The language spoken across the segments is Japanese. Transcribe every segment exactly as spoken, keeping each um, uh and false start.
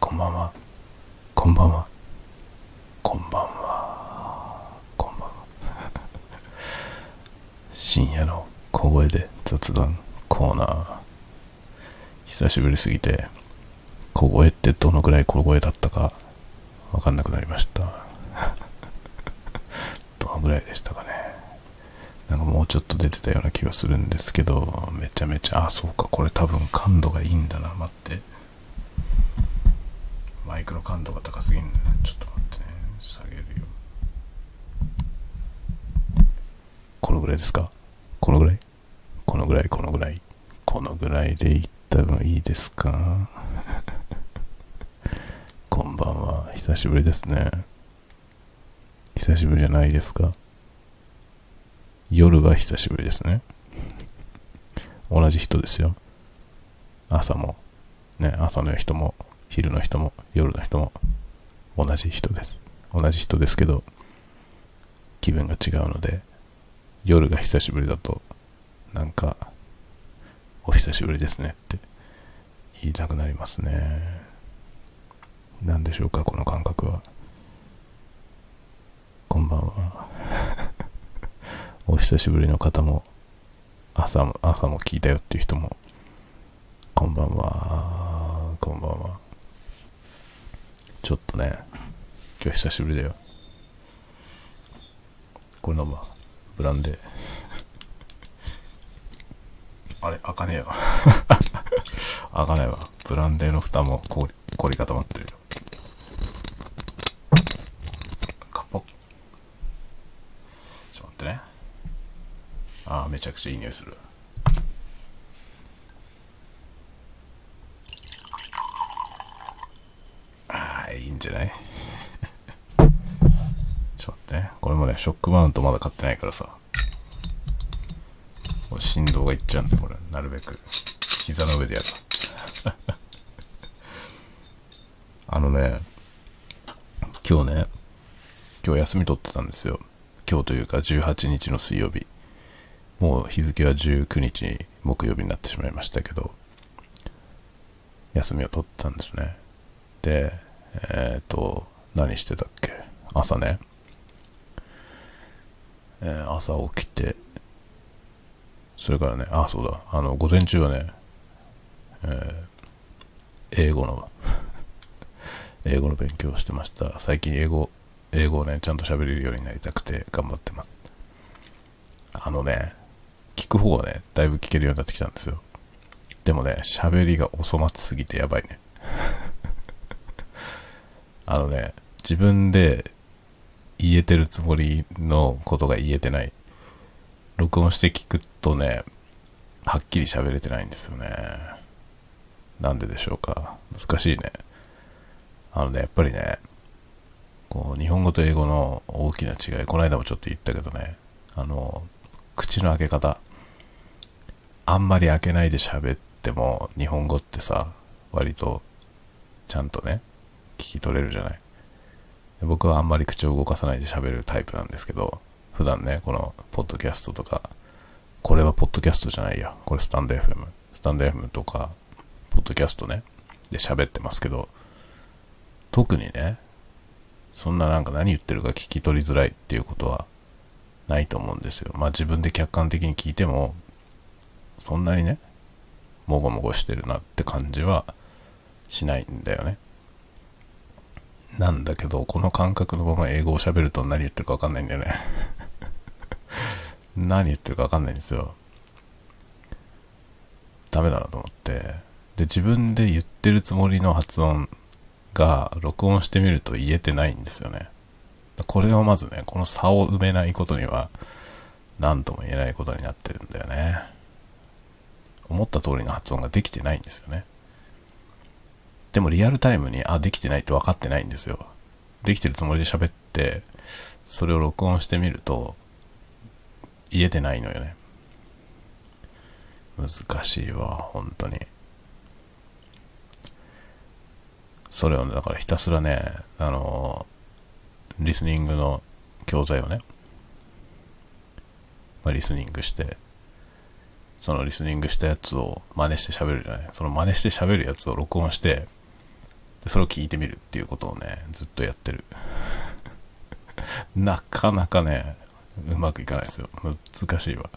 こんばんは、こんばんは、こんばんは、こんばんは深夜の小声で雑談コーナー。久しぶりすぎて小声ってどのくらい小声だったか分かんなくなりましたどのぐらいでしたかね。なんかもうちょっと出てたような気がするんですけど、めちゃめちゃ、あ、そうか、これ多分感度がいいんだな、待って。マイクの感度が高すぎるんだな、ちょっと待ってね、下げるよ。このぐらいですか？このぐらい？このぐらい、このぐらい。このぐらいでいったのいいですかこんばんは、久しぶりですね。久しぶりじゃないですか？夜が久しぶりですね。同じ人ですよ。朝も、ね、朝の人も、昼の人も、夜の人も、同じ人です。同じ人ですけど、気分が違うので、夜が久しぶりだと、なんか、お久しぶりですねって言いたくなりますね。なんでしょうか、この感覚は。こんばんは。お久しぶりの方も、朝も、朝も聞いたよっていう人も、こんばんは、こんばんは。ちょっとね、今日久しぶりだよ。これ飲むわ、ブランデー。あれ、開かねえよ。開かないわ。ブランデーの蓋も凍り、凍り固まってるよ。カポッ。ちょっと待ってね。ああ、めちゃくちゃいい匂いする。ああ、いいんじゃない？ちょっと待ってね。これもね、ショックマウントまだ買ってないからさ。もう振動がいっちゃうんで、これ、なるべく膝の上でやる。あのね、今日ね、今日休み取ってたんですよ。今日というかじゅうはちにちの水曜日。もう日付はじゅうくにちに木曜日になってしまいましたけど、休みを取ったんですね。で、えっと、何してたっけ？朝ね、えー、朝起きて、それからね、あ、そうだ、あの、午前中はね、えー、英語の、英語の勉強をしてました。最近英語、英語をね、ちゃんと喋れるようになりたくて頑張ってます。あのね、聞く方はね、だいぶ聞けるようになってきたんですよ。でもね、喋りがお粗末すぎてやばいね。あのね、自分で言えてるつもりのことが言えてない。録音して聞くとね、はっきり喋れてないんですよね。なんででしょうか。難しいね。あのね、やっぱりね、こう、日本語と英語の大きな違い、この間もちょっと言ったけどね、あの、口の開け方、あんまり開けないで喋っても日本語ってさ、割とちゃんとね聞き取れるじゃない。僕はあんまり口を動かさないで喋るタイプなんですけど、普段ね、このポッドキャストとか、これはポッドキャストじゃないや、これスタンド エフエム、スタンド エフエム とかポッドキャストねで喋ってますけど、特にね、そんななんか何言ってるか聞き取りづらいっていうことはないと思うんですよ。まあ自分で客観的に聞いても、そんなにね、もごもごしてるなって感じはしないんだよね。なんだけど、この感覚のまま英語を喋ると何言ってるか分かんないんだよね。何言ってるか分かんないんですよ。ダメだなと思って。で、自分で言ってるつもりの発音が録音してみると言えてないんですよね。これをまずね、この差を埋めないことには何とも言えないことになってるんだよね。思った通りの発音ができてないんですよね。でもリアルタイムに、あ、できてないって分かってないんですよ。できてるつもりで喋って、それを録音してみると言えてないのよね。難しいわ、本当に。それをね、だからひたすらね、あのーリスニングの教材をね、まあ、リスニングして、そのリスニングしたやつを真似して喋るじゃない。その真似して喋るやつを録音して、それを聞いてみるっていうことをねずっとやってるなかなかねうまくいかないですよ。難しいわ。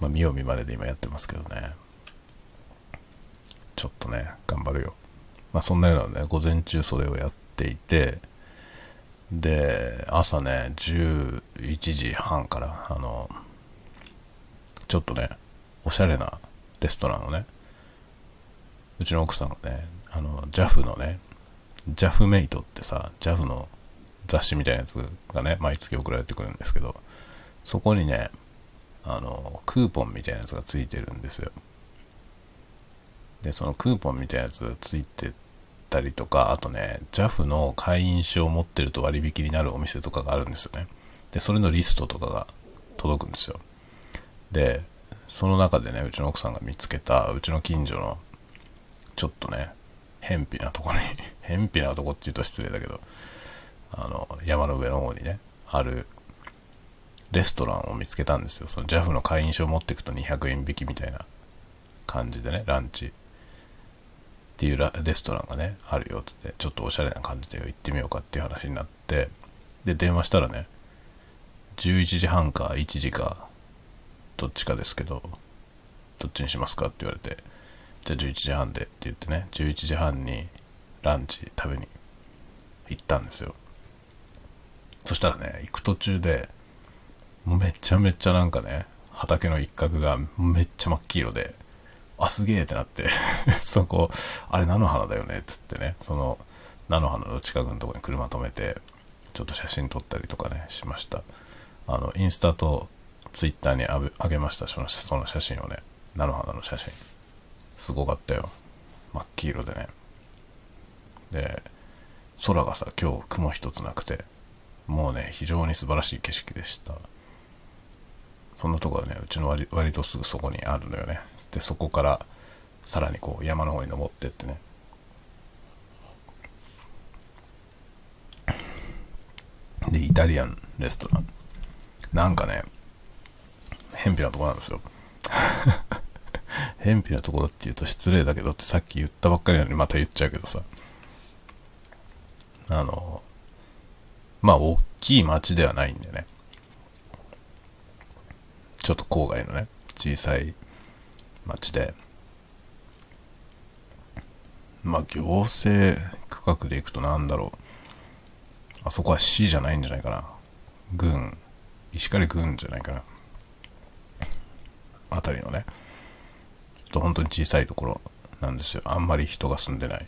まあ見よう見まねで今やってますけどね、ちょっとね頑張るよ。まあそんなようなね午前中それをやっていて、で朝ねじゅういちじはんからあのちょっとねおしゃれなレストランをねうちの奥さんがねあの ジャフ のね ジャフ メイトってさ ジャフ の雑誌みたいなやつがね毎月送られてくるんですけど、そこにねあのクーポンみたいなやつがついてるんですよ。でそのクーポンみたいなやつついてたりとか、あとね ジャフ の会員証を持ってると割引になるお店とかがあるんですよね。でそれのリストとかが届くんですよ。でその中でねうちの奥さんが見つけたうちの近所のちょっとね偏僻なとこに偏僻なとこって言うと失礼だけど、あの山の上の方にねあるレストランを見つけたんですよ。その ジャフ の会員証を持っていくとにひゃくえん引きみたいな感じでねランチっていうラレストランがねあるよって言って、ちょっとおしゃれな感じで行ってみようかっていう話になって、で電話したらねじゅういちじはんかいちじかどっちかですけどどっちにしますかって言われて、じゃあじゅういちじはんでって言ってねじゅういちじはんにランチ食べに行ったんですよ。そしたらね行く途中でもうめちゃめちゃなんかね畑の一角がめっちゃ真っ黄色で、あすげえってなってそこあれ菜の花だよねっつってねその菜の花の近くのところに車止めてちょっと写真撮ったりとかねしました。あのインスタとツイッターにあげ、あげましたその、その写真をね。菜の花の写真すごかったよ。真っ黄色でね、で空がさ今日雲一つなくてもうね非常に素晴らしい景色でした。そんなとこはねうちの 割, 割とすぐそこにあるのよね。でそこからさらにこう山の方に登ってってね、でイタリアンレストランなんかね偏僻なとこなんですよ偏僻なところって言うと失礼だけどってさっき言ったばっかりなのにまた言っちゃうけどさ、あのまあ大きい町ではないんでね、ちょっと郊外のね小さい町で、まあ行政区画でいくとなんだろう、あそこは市じゃないんじゃないかな、郡石狩郡じゃないかなあたりのねちょっと本当に小さいところなんですよ。あんまり人が住んでない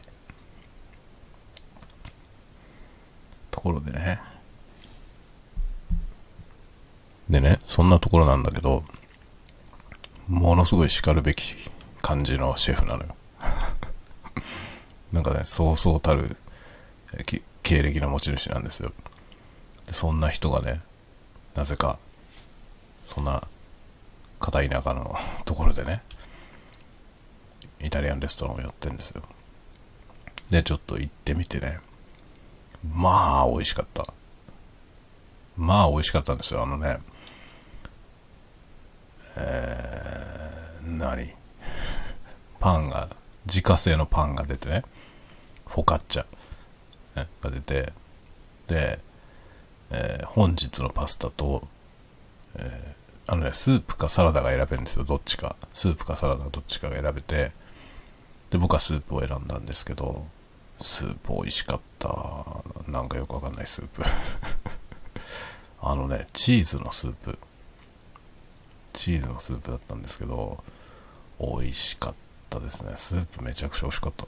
ところでね、でねそんなところなんだけどものすごいしかるべき感じのシェフなのよなんかねそうそうたる経歴の持ち主なんですよ。でそんな人がねなぜかそんな片田舎のところでねイタリアンレストランをやってんですよ。でちょっと行ってみてね、まあ美味しかった。まあ美味しかったんですよ。あのねえー何パンが自家製のパンが出てねフォカッチャが出て、で、えー、本日のパスタと、えー、あのねスープかサラダが選べるんですよ。どっちかスープかサラダどっちかが選べて、で僕はスープを選んだんですけどスープ美味しかった。なんかよくわかんないスープあのねチーズのスープチーズのスープだったんですけど美味しかったですね。スープめちゃくちゃ美味しかった。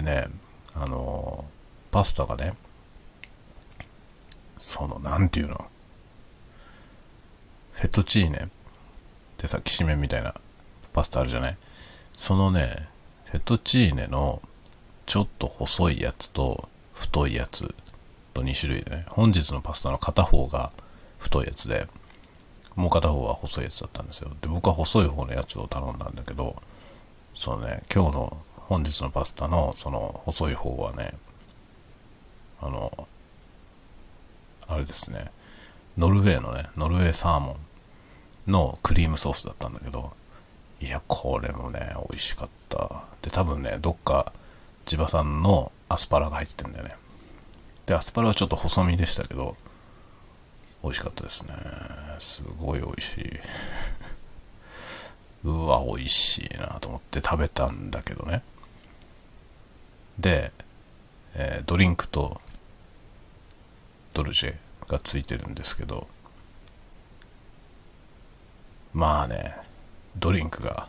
でねあのー、パスタがねそのなんていうのフェットチーネってさきしめんみたいなパスタあるじゃない、そのねフェットチーネのちょっと細いやつと太いやつとに種類でね、本日のパスタの片方が太いやつでもう片方は細いやつだったんですよ。で僕は細い方のやつを頼んだんだけど、そのね今日の本日のパスタのその細い方はねあのあれですねノルウェーのねノルウェーサーモンのクリームソースだったんだけどいやこれもね美味しかった。で多分ねどっか地場産のアスパラが入ってるんだよね。でアスパラはちょっと細身でしたけど美味しかったですね。すごい美味しい。うわ美味しいなと思って食べたんだけどね。で、えー、ドリンクとドルチェがついてるんですけど、まあねドリンクが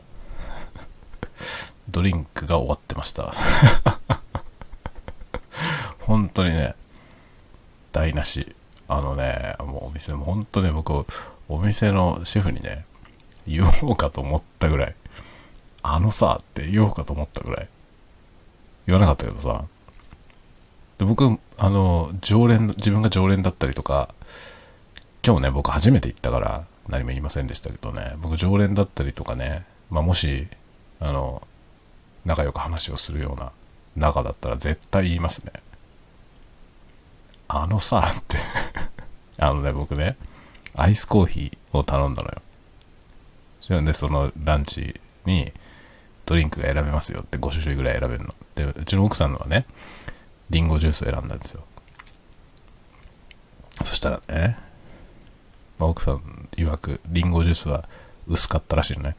ドリンクが終わってました本当にね台無し。あのねもうお店も本当に僕お店のシェフにね言おうかと思ったぐらい、あのさって言おうかと思ったぐらい言わなかったけどさ。で僕あの常連自分が常連だったりとか、今日ね僕初めて行ったから何も言いませんでしたけどね、僕常連だったりとかね、まあもしあの仲良く話をするような仲だったら絶対言いますね。あのさってあのね僕ねアイスコーヒーを頼んだのよ。それでそのランチにドリンクが選べますよってご種類ぐらい選べるので、うちの奥さんのはねリンゴジュースを選んだんですよ。そしたらね、まあ、奥さん曰くリンゴジュースは薄かったらしいのね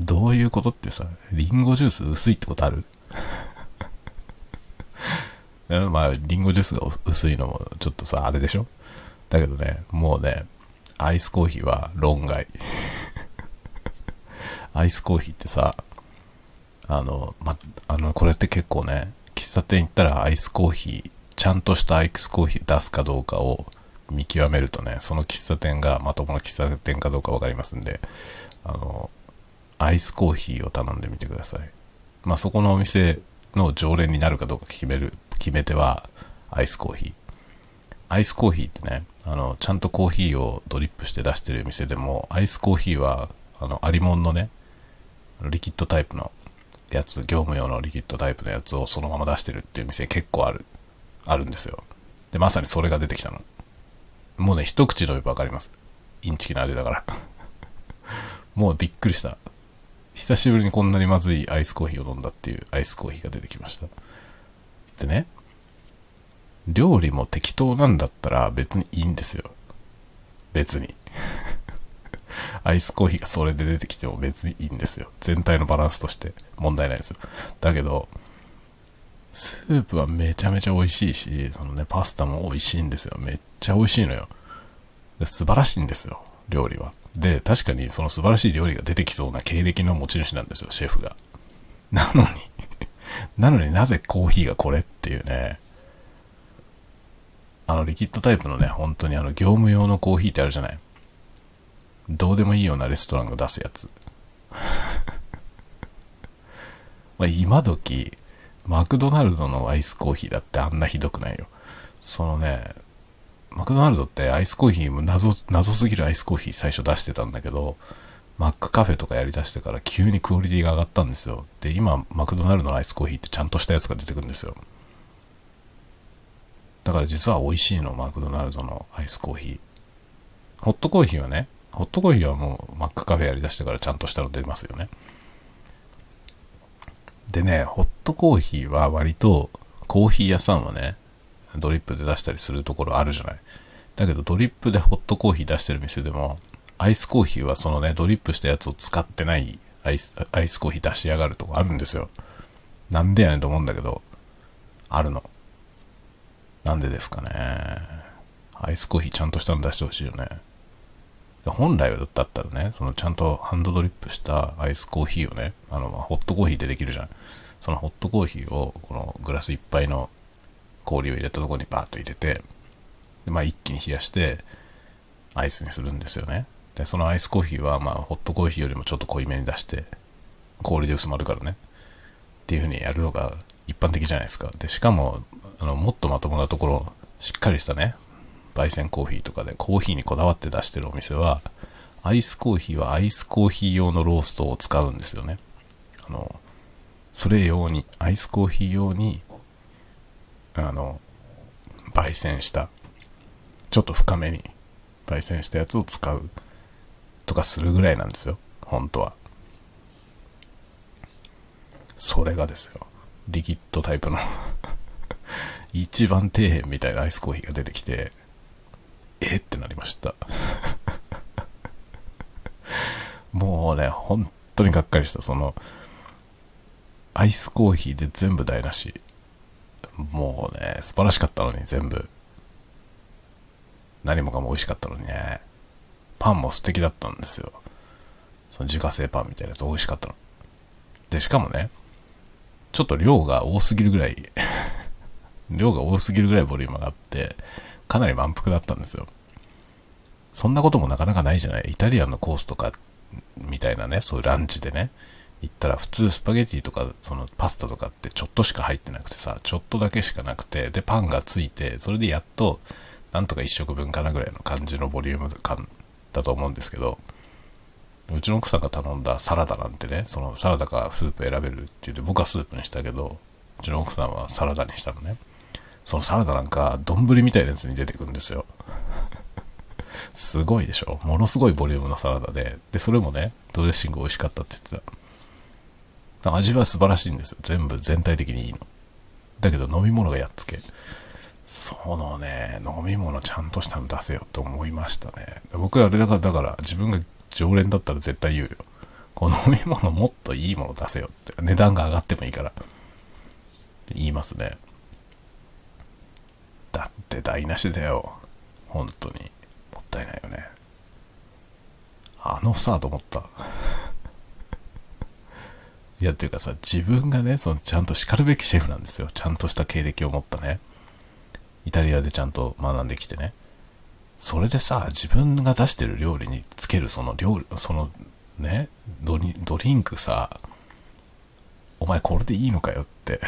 どういうことってさ、リンゴジュース薄いってことあるまあリンゴジュースが薄いのもちょっとさあれでしょ。だけどねもうねアイスコーヒーは論外アイスコーヒーってさ、あの、ま、あの、これって結構ね、喫茶店行ったらアイスコーヒー、ちゃんとしたアイスコーヒー出すかどうかを見極めるとね、その喫茶店がまともな喫茶店かどうかわかりますんで、あの、アイスコーヒーを頼んでみてください。まあ、そこのお店の常連になるかどうか決める、決め手はアイスコーヒー。アイスコーヒーってね、あの、ちゃんとコーヒーをドリップして出してる店でも、アイスコーヒーは、あの、ありもんのね、リキッドタイプのやつ、業務用のリキッドタイプのやつをそのまま出してるっていう店結構あるあるんですよ。でまさにそれが出てきたの。もうね一口飲めばわかります、インチキの味だからもうびっくりした。久しぶりにこんなにまずいアイスコーヒーを飲んだっていうアイスコーヒーが出てきました。でね料理も適当なんだったら別にいいんですよ、別にアイスコーヒーがそれで出てきても別にいいんですよ。全体のバランスとして問題ないですよ。だけど、スープはめちゃめちゃ美味しいし、そのね、パスタも美味しいんですよ。めっちゃ美味しいのよ。素晴らしいんですよ、料理は。で、確かにその素晴らしい料理が出てきそうな経歴の持ち主なんですよ、シェフが。なのに、なのになぜコーヒーがこれっていうね。あの、リキッドタイプのね、本当にあの、業務用のコーヒーってあるじゃない。どうでもいいようなレストランが出すやつまあ今時マクドナルドのアイスコーヒーだってあんなひどくないよ。そのねマクドナルドってアイスコーヒーも謎謎すぎるアイスコーヒー最初出してたんだけど、マックカフェとかやりだしてから急にクオリティが上がったんですよ。で今マクドナルドのアイスコーヒーってちゃんとしたやつが出てくるんですよ。だから実は美味しいのマクドナルドのアイスコーヒー。ホットコーヒーはねホットコーヒーはもうマックカフェやりだしてからちゃんとしたの出ますよね。でね、ホットコーヒーは割とコーヒー屋さんはね、ドリップで出したりするところあるじゃない。だけどドリップでホットコーヒー出してる店でも、アイスコーヒーはそのね、ドリップしたやつを使ってないアイス、アイスコーヒー出しやがるとこあるんですよ。なんでやねんと思うんだけど、あるの。なんでですかね。アイスコーヒーちゃんとしたの出してほしいよね。本来だったらね、そのちゃんとハンドドリップしたアイスコーヒーをね、あの、まあ、ホットコーヒーでできるじゃん。そのホットコーヒーを、このグラスいっぱいの氷を入れたところにバーッと入れて、でまあ一気に冷やして、アイスにするんですよね。で、そのアイスコーヒーは、まあ、ホットコーヒーよりもちょっと濃いめに出して、氷で薄まるからね。っていう風にやるのが一般的じゃないですか。で、しかも、あの、もっとまともなところ、しっかりしたね、焙煎コーヒーとかでコーヒーにこだわって出してるお店はアイスコーヒーはアイスコーヒー用のローストを使うんですよね。あのそれ用にアイスコーヒー用にあの焙煎したちょっと深めに焙煎したやつを使うとかするぐらいなんですよ。本当は。それがですよ、リキッドタイプの一番底辺みたいなアイスコーヒーが出てきて、えってなりましたもうね、本当にがっかりした。そのアイスコーヒーで全部台無し。もうね、素晴らしかったのに、全部何もかも美味しかったのにね。パンも素敵だったんですよ。その自家製パンみたいなやつ美味しかったので、しかもね、ちょっと量が多すぎるぐらい量が多すぎるぐらいボリュームがあって、かなり満腹だったんですよ。そんなこともなかなかないじゃない。イタリアンのコースとかみたいなね、そういうランチでね行ったら、普通スパゲティとかそのパスタとかってちょっとしか入ってなくてさ、ちょっとだけしかなくて、でパンがついて、それでやっとなんとか一食分かなぐらいの感じのボリューム感だと思うんですけど、うちの奥さんが頼んだサラダなんてね、そのサラダかスープ選べるって言って、僕はスープにしたけど、うちの奥さんはサラダにしたのね。そのサラダなんか丼みたいなやつに出てくるんですよすごいでしょ、ものすごいボリュームのサラダで、でそれもね、ドレッシング美味しかったって言ってた。味は素晴らしいんですよ、全部全体的にいいのだけど、飲み物がやっつけ。そのね、飲み物ちゃんとしたの出せよと思いましたね。僕はあれだから、だから自分が常連だったら絶対言うよ、この飲み物もっといいもの出せよって。値段が上がってもいいから言いますね。だって台無しだよ、本当にもったいないよね。あのさと思ったいや、っていうかさ、自分がね、そのちゃんと叱るべきシェフなんですよ。ちゃんとした経歴を持ったね、イタリアでちゃんと学んできてね。それでさ、自分が出してる料理につけるその料理、そのね、ドリ、ドリンクさ、お前これでいいのかよって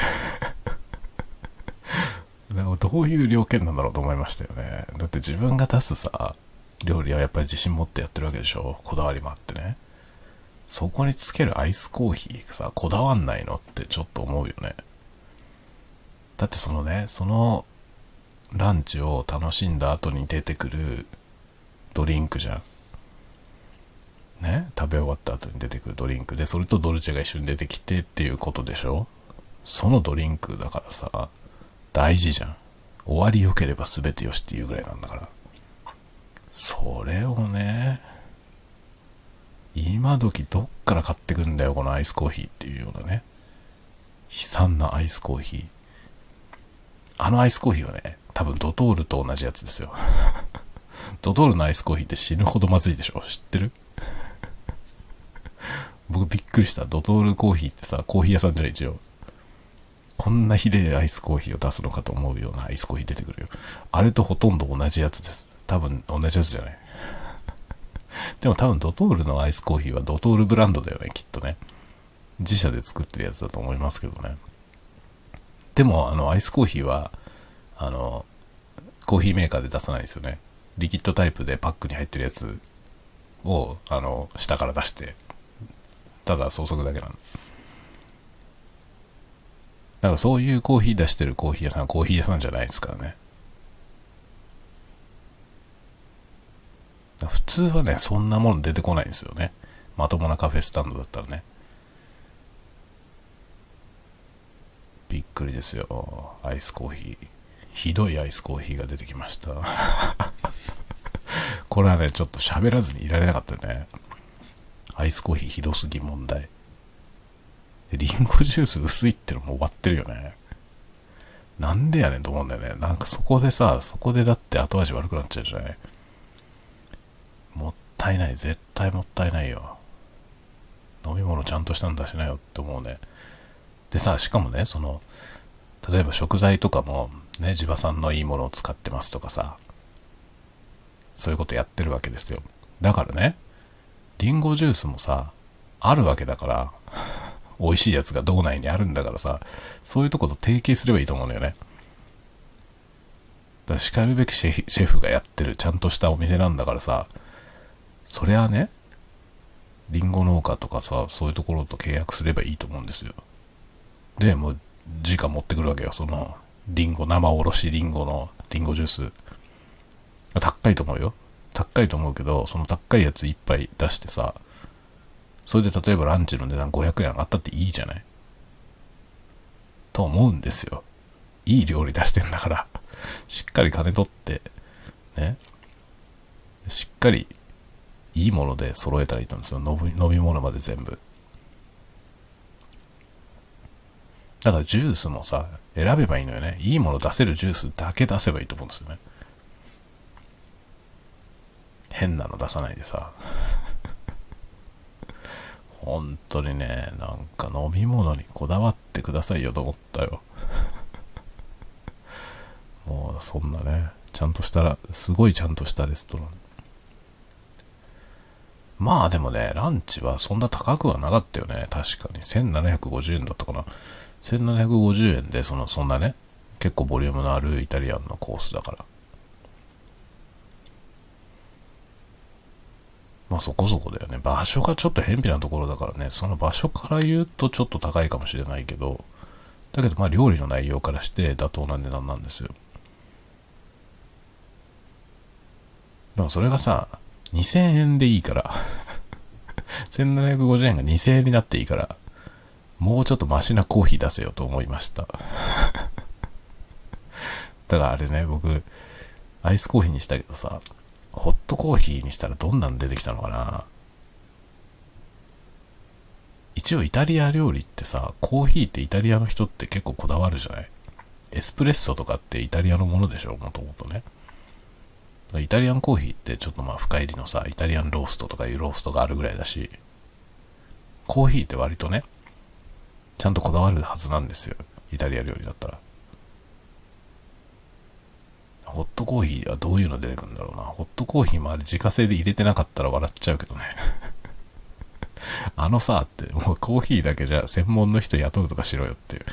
どういう条件なんだろうと思いましたよね。だって自分が出すさ、料理はやっぱり自信持ってやってるわけでしょ、こだわりもあってね。そこにつけるアイスコーヒーさ、こだわんないのってちょっと思うよね。だってそのね、そのランチを楽しんだ後に出てくるドリンクじゃんね、食べ終わった後に出てくるドリンクで、それとドルチェが一緒に出てきてっていうことでしょ。そのドリンクだからさ、大事じゃん。終わり良ければ全てよしっていうぐらいなんだから。それをね、今時どっから買ってくんだよこのアイスコーヒーっていうようなね、悲惨なアイスコーヒー。あのアイスコーヒーはね、多分ドトールと同じやつですよドトールのアイスコーヒーって死ぬほどまずいでしょ、知ってる僕びっくりした。ドトールコーヒーってさ、コーヒー屋さんじゃない、一応こんなひでえアイスコーヒーを出すのかと思うようなアイスコーヒー出てくるよ。あれとほとんど同じやつです、多分同じやつじゃないでも多分ドトールのアイスコーヒーはドトールブランドだよね、きっとね。自社で作ってるやつだと思いますけどね。でもあのアイスコーヒーはあのコーヒーメーカーで出さないですよね。リキッドタイプでパックに入ってるやつをあの下から出して、ただ注ぐだけなの。なんかそういうコーヒー出してるコーヒー屋さんはコーヒー屋さんじゃないですからね。普通はね、そんなもの出てこないんですよね、まともなカフェスタンドだったらね。びっくりですよ、アイスコーヒー。ひどいアイスコーヒーが出てきましたこれはね、ちょっと喋らずにいられなかったね。アイスコーヒーひどすぎ問題。リンゴジュース薄いってのも終わってるよね。なんでやねんと思うんだよね。なんかそこでさ、そこでだって後味悪くなっちゃうじゃない。もったいない、絶対もったいないよ。飲み物ちゃんとしたの出しなよって思うね。でさ、しかもね、その例えば食材とかもね、地場産のいいものを使ってますとかさ、そういうことやってるわけですよ。だからね、リンゴジュースもさ、あるわけだから美味しいやつが道内にあるんだからさ、そういうとこと提携すればいいと思うんだよね。だからしかるべきシェフ、シェフがやってるちゃんとしたお店なんだからさ、そりゃね、リンゴ農家とかさ、そういうところと契約すればいいと思うんですよ。で、もう直持ってくるわけよ、そのリンゴ、生おろしリンゴのリンゴジュース。高いと思うよ、高いと思うけど、その高いやつ一杯出してさ、それで例えばランチの値段ごひゃくえん上がったっていいじゃないと思うんですよ。いい料理出してんだからしっかり金取ってね、しっかりいいもので揃えたらいいと思うんですよ。飲み物まで全部。だからジュースもさ、選べばいいのよね。いいもの出せるジュースだけ出せばいいと思うんですよね。変なの出さないでさ。本当にね、なんか飲み物にこだわってくださいよと思ったよ。もうそんなね、ちゃんとしたら、すごいちゃんとしたレストラン。まあでもね、ランチはそんな高くはなかったよね。確かに。せんななひゃくごじゅうえんだったかな。せんななひゃくごじゅうえんで、その、そんなね、結構ボリュームのあるイタリアンのコースだから。まあそこそこだよね。場所がちょっと偏僻なところだからね、その場所から言うとちょっと高いかもしれないけど、だけどまあ料理の内容からして妥当な値段なんですよ。でもそれがさ、にせんえんでいいから、せんななひゃくごじゅうえんがにせんえんになっていいから、もうちょっとマシなコーヒー出せよと思いました。だからあれね、僕、アイスコーヒーにしたけどさ、ホットコーヒーにしたらどんなの出てきたのかな。一応イタリア料理ってさ、コーヒーってイタリアの人って結構こだわるじゃない。エスプレッソとかってイタリアのものでしょ、もともとね。イタリアンコーヒーってちょっとまあ深入りのさ、イタリアンローストとかいうローストがあるぐらいだし、コーヒーって割とね、ちゃんとこだわるはずなんですよ、イタリア料理だったら。ホットコーヒーはどういうの出てくるんだろうな。ホットコーヒーもあれ自家製で入れてなかったら笑っちゃうけどね。あのさって、もうコーヒーだけじゃ専門の人雇うとかしろよって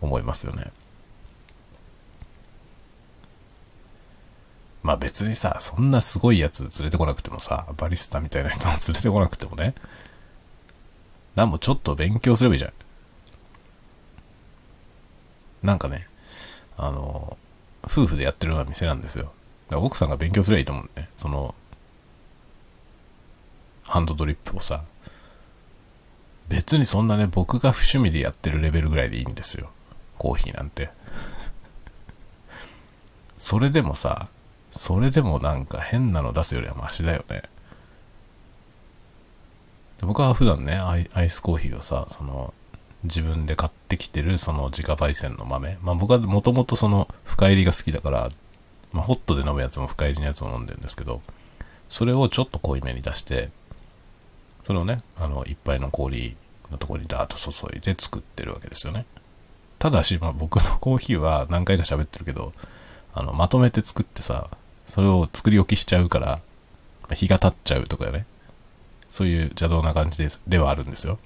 思いますよね。まあ別にさ、そんなすごいやつ連れてこなくてもさ、バリスタみたいな人も連れてこなくてもね、なんもちょっと勉強すればいいじゃん。なんかね、あの、夫婦でやってるような店なんですよ。だから奥さんが勉強すればいいと思うんだね。その、ハンドドリップをさ、別にそんなね、僕が不趣味でやってるレベルぐらいでいいんですよ。コーヒーなんて。それでもさ、それでもなんか変なの出すよりはマシだよね。で、僕は普段ね、アイ、アイスコーヒーをさ、その、自分で買ってきてるその自家焙煎の豆。まあ僕はもともとその深入りが好きだから、まあホットで飲むやつも深入りのやつも飲んでるんですけど、それをちょっと濃いめに出して、それをね、あの、いっぱいの氷のところにダーッと注いで作ってるわけですよね。ただし、まあ僕のコーヒーは何回か喋ってるけど、あの、まとめて作ってさ、それを作り置きしちゃうから、日が経っちゃうとかね。そういう邪道な感じ で, ではあるんですよ。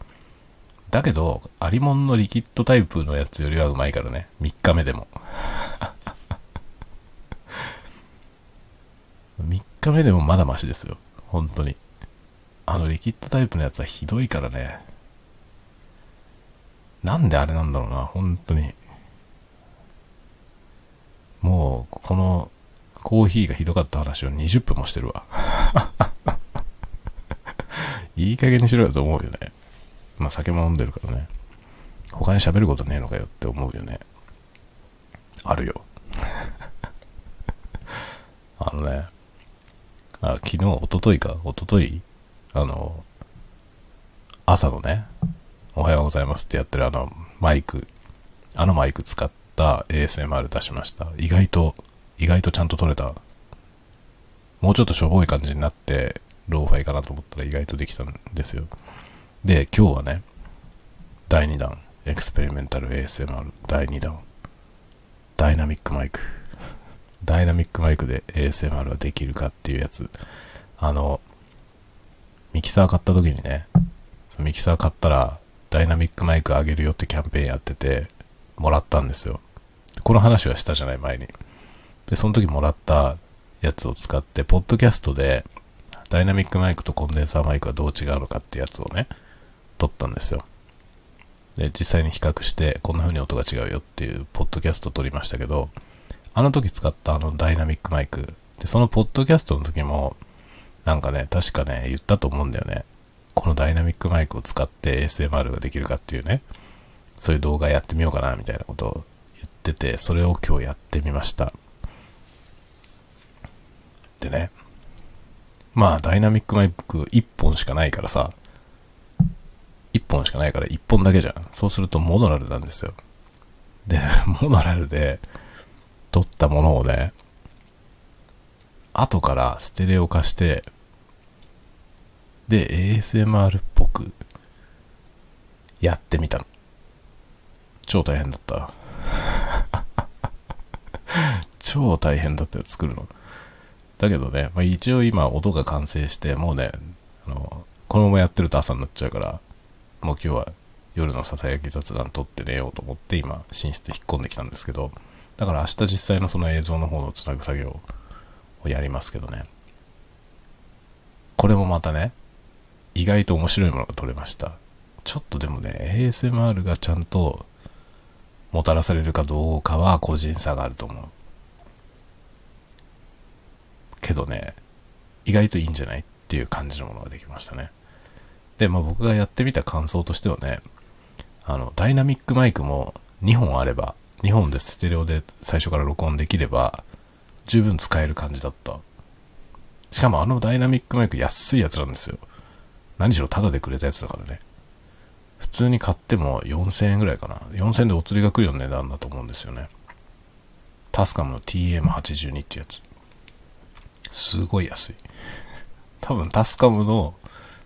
だけど、アリモンのリキッドタイプのやつよりはうまいからね。みっかめでも。みっかめでもまだマシですよ。本当に。あのリキッドタイプのやつはひどいからね。なんであれなんだろうな、本当に。もう、この、コーヒーがひどかった話をにじゅっぷんもしてるわ。いい加減にしろよと思うよね。まあ酒も飲んでるからね。他に喋ることねえのかよって思うよね。あるよ。あのね、あ、昨日、一昨日か、一昨日あの、朝のね、おはようございますってやってるあのマイク、あのマイク使った エーエスエムアール 出しました。意外と、意外とちゃんと撮れた。もうちょっとしょぼい感じになって、ローファイかなと思ったら意外とできたんですよ。で、今日はね、だいにだん、エクスペリメンタル エーエスエムアール だいにだん、ダイナミックマイク。ダイナミックマイクで エーエスエムアール はできるかっていうやつ。あの、ミキサー買った時にね、ミキサー買ったら、ダイナミックマイクあげるよってキャンペーンやってて、もらったんですよ。この話はしたじゃない、前に。で、その時もらったやつを使って、ポッドキャストで、ダイナミックマイクとコンデンサーマイクはどう違うのかってやつをね、撮ったんですよ。で、実際に比較して、こんな風に音が違うよっていう、ポッドキャストを撮りましたけど、あの時使ったあのダイナミックマイク、で、そのポッドキャストの時も、なんかね、確かね、言ったと思うんだよね。このダイナミックマイクを使って エーエスエムアール ができるかっていうね、そういう動画やってみようかなみたいなことを言ってて、それを今日やってみました。でね、まあダイナミックマイクいっぽんしかないからさ、いっぽんしかないからいっぽんだけじゃん。そうするとモノラルなんですよ。で、モノラルで撮ったものをね、後からステレオ化して、で、エーエスエムアール っぽくやってみたの。超大変だった。超大変だったよ、作るの。だけどね、まあ、一応今音が完成して、もうね、あの、このままやってると朝になっちゃうから、もう今日は夜のささやき雑談撮って寝ようと思って今寝室引っ込んできたんですけど、だから明日実際のその映像の方のつなぐ作業をやりますけどね。これもまたね、意外と面白いものが撮れました。ちょっとでもね、エーエスエムアール がちゃんともたらされるかどうかは個人差があると思う。けどね、意外といいんじゃないっていう感じのものができましたね。で、まあ僕がやってみた感想としてはね、あの、ダイナミックマイクもにほんあれば、にほんでステレオで最初から録音できれば、十分使える感じだった。しかもあのダイナミックマイク安いやつなんですよ。何しろタダでくれたやつだからね。普通に買ってもよんせんえんぐらいかな。よんせんえんでお釣りが来るような値段だと思うんですよね。タスカムの ティーエムはちじゅうに ってやつ。すごい安い。多分タスカムの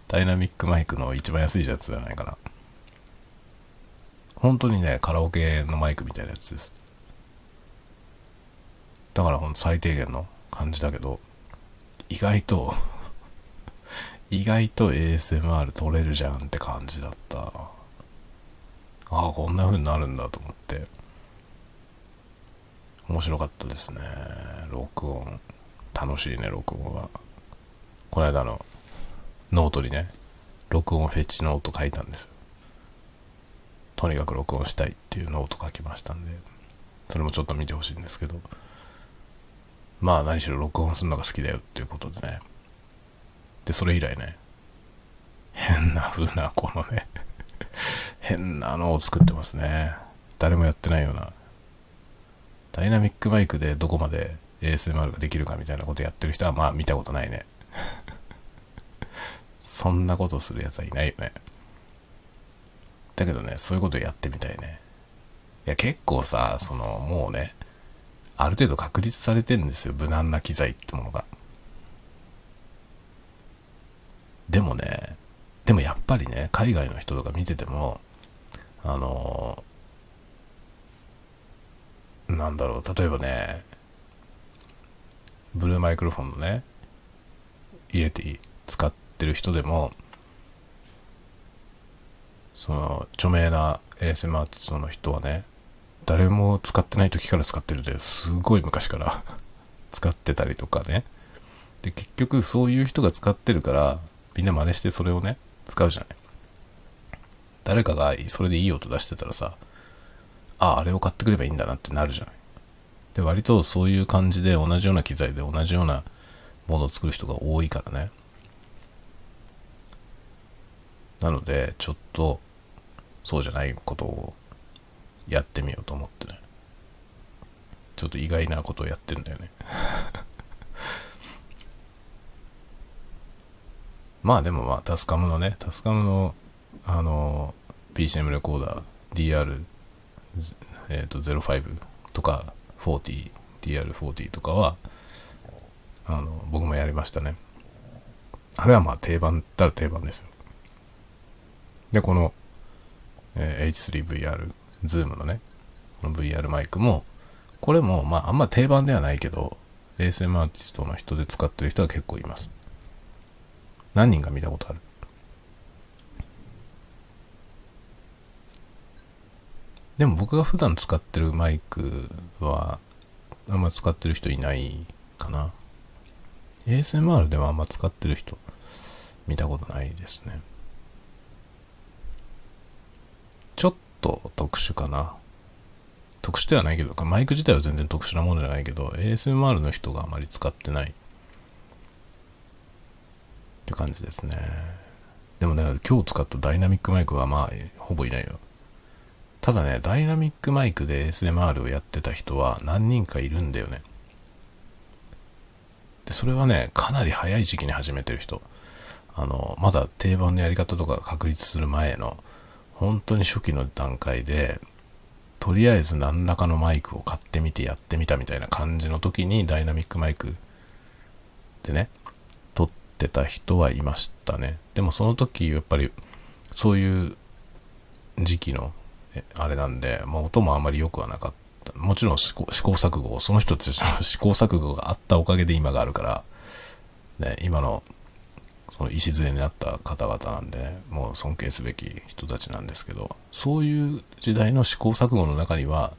ダイナミックマイクの一番安いやつじゃないかな。本当にね、カラオケのマイクみたいなやつです。だからほんと最低限の感じだけど、意外と、意外と エーエスエムアール 撮れるじゃんって感じだった。ああ、こんな風になるんだと思って。面白かったですね。録音。楽しいね、録音は。この間のノートにね、録音フェチノート書いたんです。とにかく録音したいっていうノート書きましたんで、それもちょっと見てほしいんですけど、まあ何しろ録音するのが好きだよっていうことでね。で、それ以来ね、変な風なこのね、変なのを作ってますね。誰もやってないような。ダイナミックマイクでどこまで エーエスエムアール ができるかみたいなことやってる人はまあ見たことないね。そんなことするやつはいないよね。だけどね、そういうことやってみたいね。いや、結構さ、その、もうね、ある程度確立されてるんですよ、無難な機材ってものが。でもね、でもやっぱりね、海外の人とか見てても、あの、なんだろう、例えばね、ブルーマイクロフォンのね、イエティ使って、やってる人でも、その著名な エーエスエム アーティストの人はね、誰も使ってない時から使ってるで、すごい昔から使ってたりとかね。で、結局そういう人が使ってるからみんな真似してそれをね使うじゃない。誰かがそれでいい音出してたらさ、あ、あれを買ってくればいいんだなってなるじゃない。で、割とそういう感じで同じような機材で同じようなものを作る人が多いからね。なので、ちょっと、そうじゃないことをやってみようと思ってね。ちょっと意外なことをやってんだよね。まあでもまあ、タスカムのね、タスカムの、あの、ビージーエム レコーダー、ディーアールゼロファイブ とか、よんじゅう、ディーアールよんじゅう とかは、あの、僕もやりましたね。あれはまあ、定番ったら定番ですよ。で、この、えー、エイチスリーブイアール、Zoom のね、この ブイアール マイクも、これも、まあ、あんま定番ではないけど、エーエスエム アーティストの人で使ってる人は結構います。何人か見たことある。でも僕が普段使ってるマイクは、あんま使ってる人いないかな。エーエスエムアール ではあんま使ってる人、見たことないですね。ちょっと特殊かな。特殊ではないけど、マイク自体は全然特殊なものじゃないけど、エーエスエムアール の人があまり使ってないって感じですね。でもね、今日使ったダイナミックマイクはまあほぼいないよ。ただね、ダイナミックマイクで エスエムアール をやってた人は何人かいるんだよね。でそれはね、かなり早い時期に始めてる人、あのまだ定番のやり方とか確立する前の本当に初期の段階で、とりあえず何らかのマイクを買ってみてやってみたみたいな感じの時にダイナミックマイクでね撮ってた人はいましたね。でもその時やっぱりそういう時期のあれなんで、まあ、音もあんまり良くはなかった。もちろん試行錯誤、その人たちの試行錯誤があったおかげで今があるから、ね、今のその礎になった方々なんで、ね、もう尊敬すべき人たちなんですけど、そういう時代の試行錯誤の中には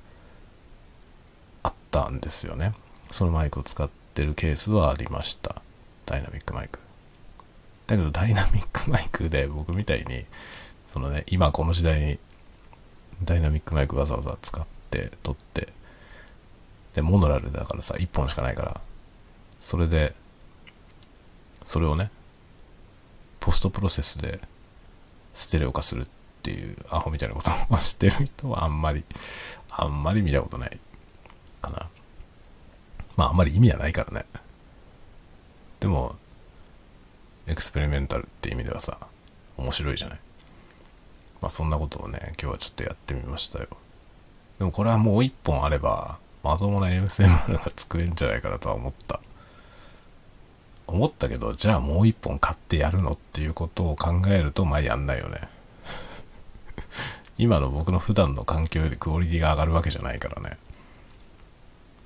あったんですよね。そのマイクを使ってるケースはありました、ダイナミックマイク。だけどダイナミックマイクで僕みたいにそのね、今この時代にダイナミックマイクわざわざ使って撮って、でモノラルだからさ、いっぽんしかないから、それでそれをねポストプロセスでステレオ化するっていうアホみたいなことをしてる人はあんまりあんまり見たことないかな。まああんまり意味はないからね。でもエクスペリメンタルって意味ではさ、面白いじゃない。まあそんなことをね、今日はちょっとやってみましたよ。でもこれはもう一本あればまともな エムエスエムアール が作れるんじゃないかなとは思った思ったけど、じゃあもう一本買ってやるのっていうことを考えると、まあやんないよね。今の僕の普段の環境よりクオリティが上がるわけじゃないからね。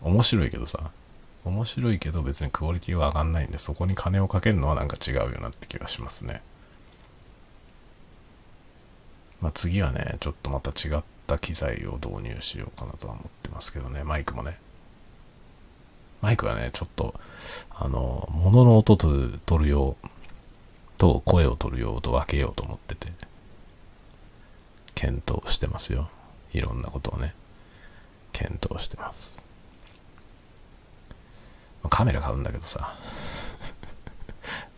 面白いけどさ、面白いけど別にクオリティは上がんないんで、そこに金をかけるのはなんか違うよなって気がしますね。まあ次はね、ちょっとまた違った機材を導入しようかなとは思ってますけどね、マイクもね。マイクはね、ちょっと、あの、物の音と取る用と声を取る用と分けようと思ってて、検討してますよ。いろんなことをね、検討してます。カメラ買うんだけどさ、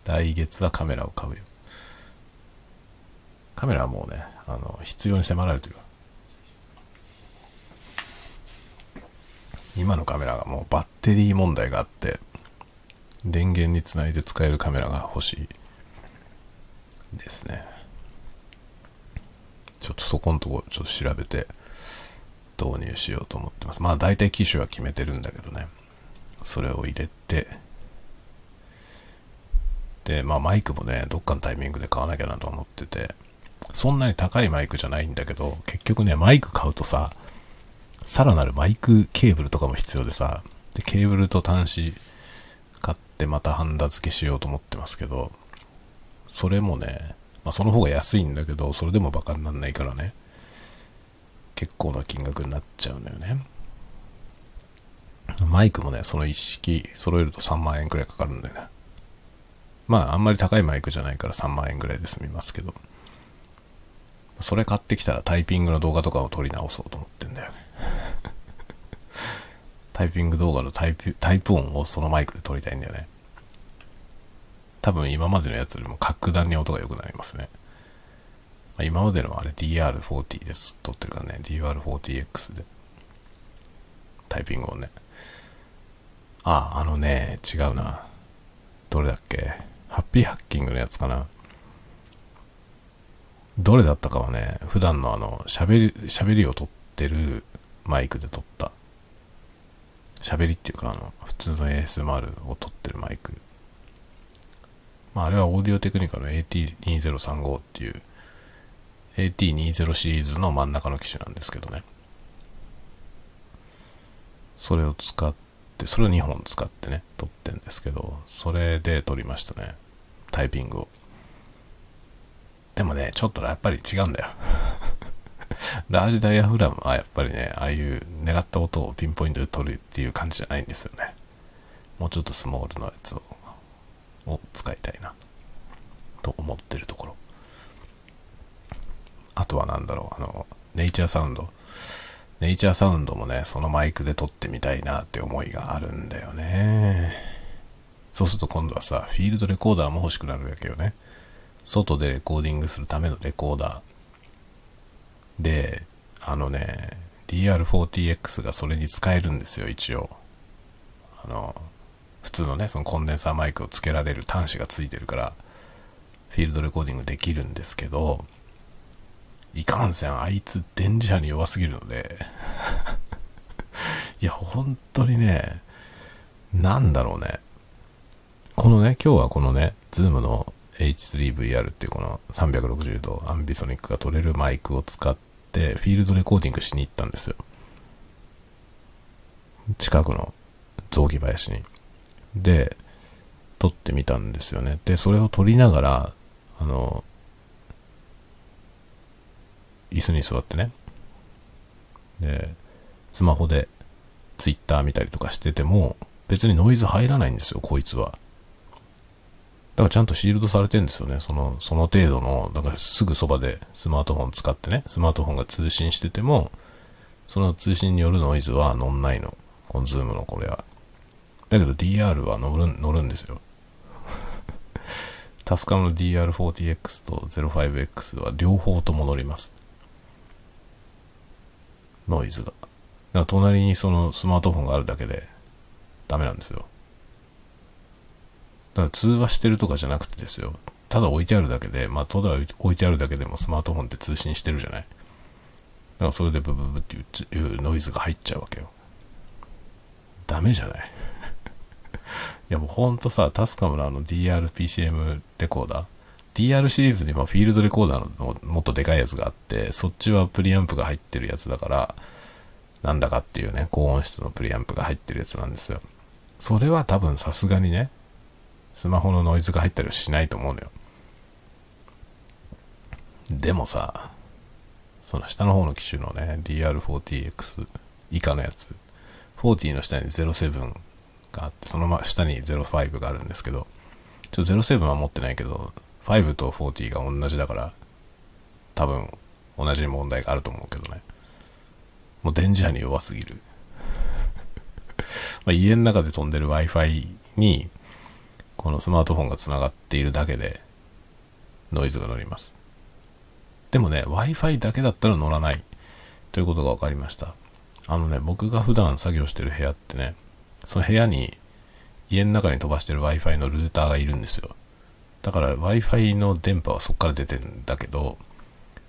来月はカメラを買うよ。カメラはもうね、あの、必要に迫られてるわ。今のカメラがもうバッテリー問題があって、電源につないで使えるカメラが欲しいですね。ちょっとそこのところちょっと調べて導入しようと思ってます。まあ大体機種は決めてるんだけどね、それを入れて、でまあマイクもね、どっかのタイミングで買わなきゃなと思ってて、そんなに高いマイクじゃないんだけど、結局ねマイク買うとさ、さらなるマイクケーブルとかも必要でさ、でケーブルと端子買ってまたハンダ付けしようと思ってますけど、それもね、まあ、その方が安いんだけど、それでもバカになんないからね、結構な金額になっちゃうんだよね。マイクもね、その一式揃えるとさんまんえんくらいかかるんだよね。まああんまり高いマイクじゃないからさんまんえんくらいで済みますけど、それ買ってきたらタイピングの動画とかを撮り直そうと思ってんだよね。タイピング動画のタイプ、タイプ音をそのマイクで撮りたいんだよね。多分今までのやつよりも格段に音が良くなりますね。まあ、今までのあれ ディーアールフォーティー です。撮ってるからね。ディーアールフォーティーエックス で。タイピング音ね。あ、あのね、違うな。どれだっけ？ハッピーハッキングのやつかな。どれだったかはね、普段のあの、喋り、喋りを撮ってるマイクで撮った。喋りっていうか、あの、普通の エーエスエムアール を撮ってるマイク。まあ、あれはオーディオテクニカの エーティーにせんさんじゅうご っていう、エーティーにじゅう シリーズの真ん中の機種なんですけどね。それを使って、それをにほん使ってね、撮ってるんですけど、それで撮りましたね。タイピングを。でもね、ちょっとやっぱり違うんだよ。ラージダイヤフラムはやっぱりね、ああいう狙った音をピンポイントで取るっていう感じじゃないんですよね。もうちょっとスモールのやつをを使いたいなと思ってるところ。あとはなんだろう、あのネイチャーサウンドネイチャーサウンドもね、そのマイクで撮ってみたいなって思いがあるんだよね。そうすると今度はさ、フィールドレコーダーも欲しくなるわけよね。外でレコーディングするためのレコーダーで、あのね ディーアールフォーティーエックス がそれに使えるんですよ。一応あの普通のねそのコンデンサーマイクをつけられる端子がついてるからフィールドレコーディングできるんですけど、いかんせんあいつ電磁波に弱すぎるのでいや本当にね、なんだろうね、このね今日はこのね Zoom の エイチスリーブイアール っていうこのさんびゃくろくじゅうどアンビソニックが取れるマイクを使ってフィールドレコーディングしに行ったんですよ、近くの雑木林に。で撮ってみたんですよね。でそれを撮りながらあの椅子に座ってね、でスマホでツイッター見たりとかしてても別にノイズ入らないんですよこいつは。だからちゃんとシールドされてるんですよね。そのその程度の、だからすぐそばでスマートフォン使ってね、スマートフォンが通信しててもその通信によるノイズは乗んないの、このズームのこれは。だけど ディーアール は乗る、乗るんですよタスカムの ディーアールフォーティーエックス と ゼロファイブエックス は両方とも乗ります、ノイズが。だから隣にそのスマートフォンがあるだけでダメなんですよ。だから通話してるとかじゃなくてですよ、ただ置いてあるだけで、まあただ置いてあるだけでもスマートフォンって通信してるじゃない。だからそれでブブブっていうノイズが入っちゃうわけよ。ダメじゃないいやもうほんとさ、タスカムのあの ディーアールピーシーエム レコーダー、 ディーアール シリーズにもフィールドレコーダーのもっとでかいやつがあって、そっちはプリアンプが入ってるやつだから、なんだかっていうね、高音質のプリアンプが入ってるやつなんですよ。それは多分さすがにねスマホのノイズが入ったりはしないと思うのよ。でもさ、その下の方の機種のね ディーアールフォーティーエックス 以下のやつ、よんじゅうの下にゼロセブンがあって、その下にゼロファイブがあるんですけど、ちょっとゼロセブンは持ってないけどごとよんじゅうが同じだから多分同じ問題があると思うけどね、もう電磁波に弱すぎるまあ家の中で飛んでる Wi-Fi にこのスマートフォンがつながっているだけでノイズが乗ります。でもね Wi-Fi だけだったら乗らないということが分かりました。あのね、僕が普段作業してる部屋ってね、その部屋に家の中に飛ばしてる Wi-Fi のルーターがいるんですよ。だから Wi-Fi の電波はそっから出てるんだけど、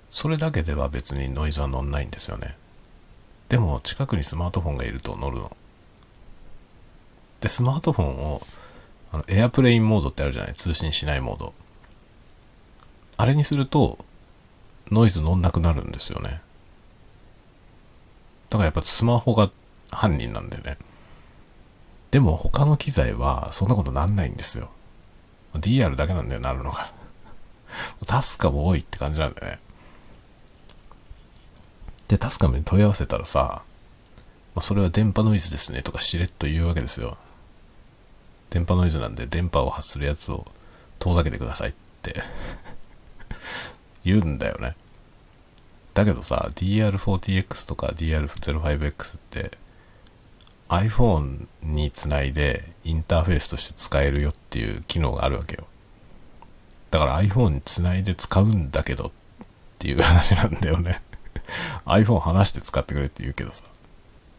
それだけでは別にノイズは乗んないんですよね。でも近くにスマートフォンがいると乗るの。で、スマートフォンをあのエアプレインモードってあるじゃない、通信しないモード。あれにするとノイズ乗んなくなるんですよね。だからやっぱスマホが犯人なんだよね。でも他の機材はそんなことなんないんですよ。 ディーアール だけなんだよ、なるのがタスカも多いって感じなんだよね。でタスカムに問い合わせたらさ、まあ、それは電波ノイズですねとかしれっと言うわけですよ。電波ノイズなんで電波を発するやつを遠ざけてくださいって言うんだよね。だけどさ ディーアールフォーティーエックス とか ディーアールゼロファイブエックス って iPhone につないでインターフェースとして使えるよっていう機能があるわけよ。だから iPhone につないで使うんだけどっていう話なんだよねiPhone 離して使ってくれって言うけどさ、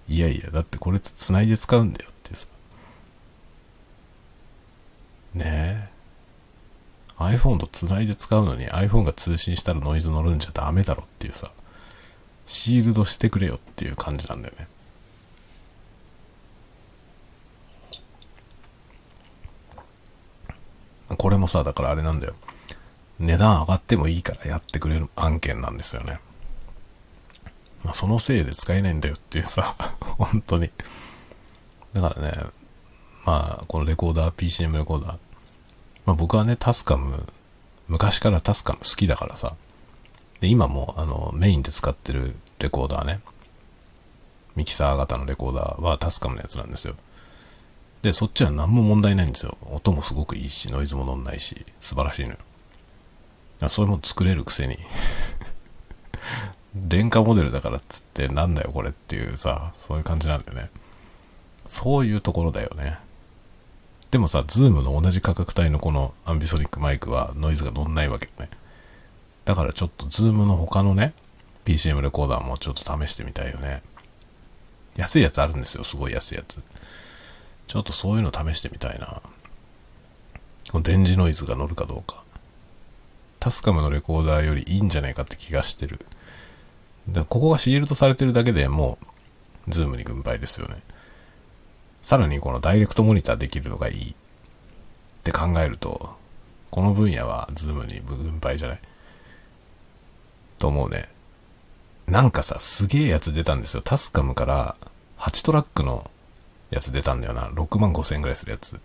いやいやだってこれつないで使うんだよってさねえ、iPhone と繋いで使うのに iPhone が通信したらノイズ乗るんじゃダメだろっていうさ、シールドしてくれよっていう感じなんだよね。これもさ、だからあれなんだよ、値段上がってもいいからやってくれる案件なんですよね。まあそのせいで使えないんだよっていうさ本当に。だからね、まあこのレコーダー ピーシーエム レコーダー、まあ、僕はねタスカム、昔からタスカム好きだからさ、で今もあのメインで使ってるレコーダーね、ミキサー型のレコーダーはタスカムのやつなんですよ。でそっちは何も問題ないんですよ。音もすごくいいしノイズも乗んないし素晴らしいのよ。そういうもの作れるくせに廉価モデルだからっつってなんだよこれっていうさ、そういう感じなんだよね。そういうところだよね。でもさ、ズームの同じ価格帯のこのアンビソニックマイクはノイズが乗んないわけよね。だからちょっとズームの他のね、ピーシーエム レコーダーもちょっと試してみたいよね。安いやつあるんですよ、すごい安いやつ。ちょっとそういうの試してみたいな。この電磁ノイズが乗るかどうか。タスカムのレコーダーよりいいんじゃないかって気がしてる。だここがシールドされてるだけでもう、ズームに軍配ですよね。さらにこのダイレクトモニターできるのがいいって考えると、この分野はズームに軍配じゃないと思うね。なんかさ、すげえやつ出たんですよ。タスカムからはちトラックのやつ出たんだよな。ろくまんごせんえんぐらいするやつ。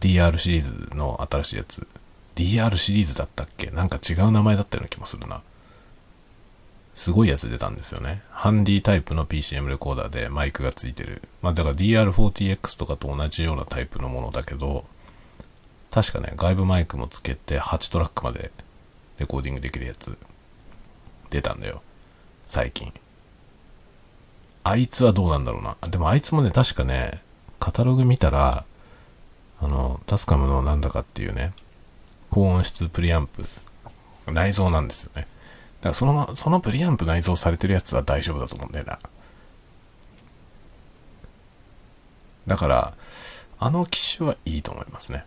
ディーアール シリーズの新しいやつ。ディーアール シリーズだったっけ？なんか違う名前だったような気もするな。すごいやつ出たんですよね。ハンディタイプの ピーシーエム レコーダーでマイクがついてる。まあだから ディーアールフォーティーエックス とかと同じようなタイプのものだけど、確かね、外部マイクもつけてはちトラックまでレコーディングできるやつ出たんだよ、最近。あいつはどうなんだろうな。でもあいつもね、確かね、カタログ見たら、あの、タスカムのなんだかっていうね、高音質プリアンプ内蔵なんですよね。だからその、そのプリアンプ内蔵されてるやつは大丈夫だと思うんだよな。だから、あの機種はいいと思いますね。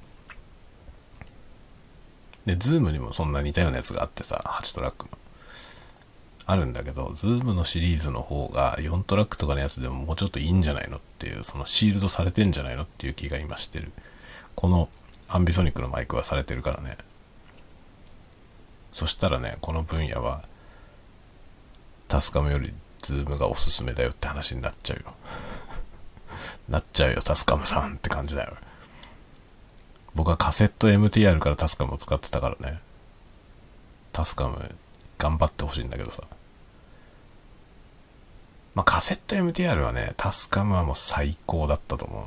で、ズームにもそんな似たようなやつがあってさ、はちトラックの。あるんだけど、ズームのシリーズの方がよんトラックとかのやつでももうちょっといいんじゃないのっていう、そのシールドされてんじゃないのっていう気が今してる。このアンビソニックのマイクはされてるからね。そしたらね、この分野はタスカムよりズームがおすすめだよって話になっちゃうよなっちゃうよタスカムさんって感じだよ。僕はカセット エムティーアール からタスカムを使ってたからね。タスカム頑張ってほしいんだけどさ。まあ、カセット エムティーアール はね、タスカムはもう最高だったと思う。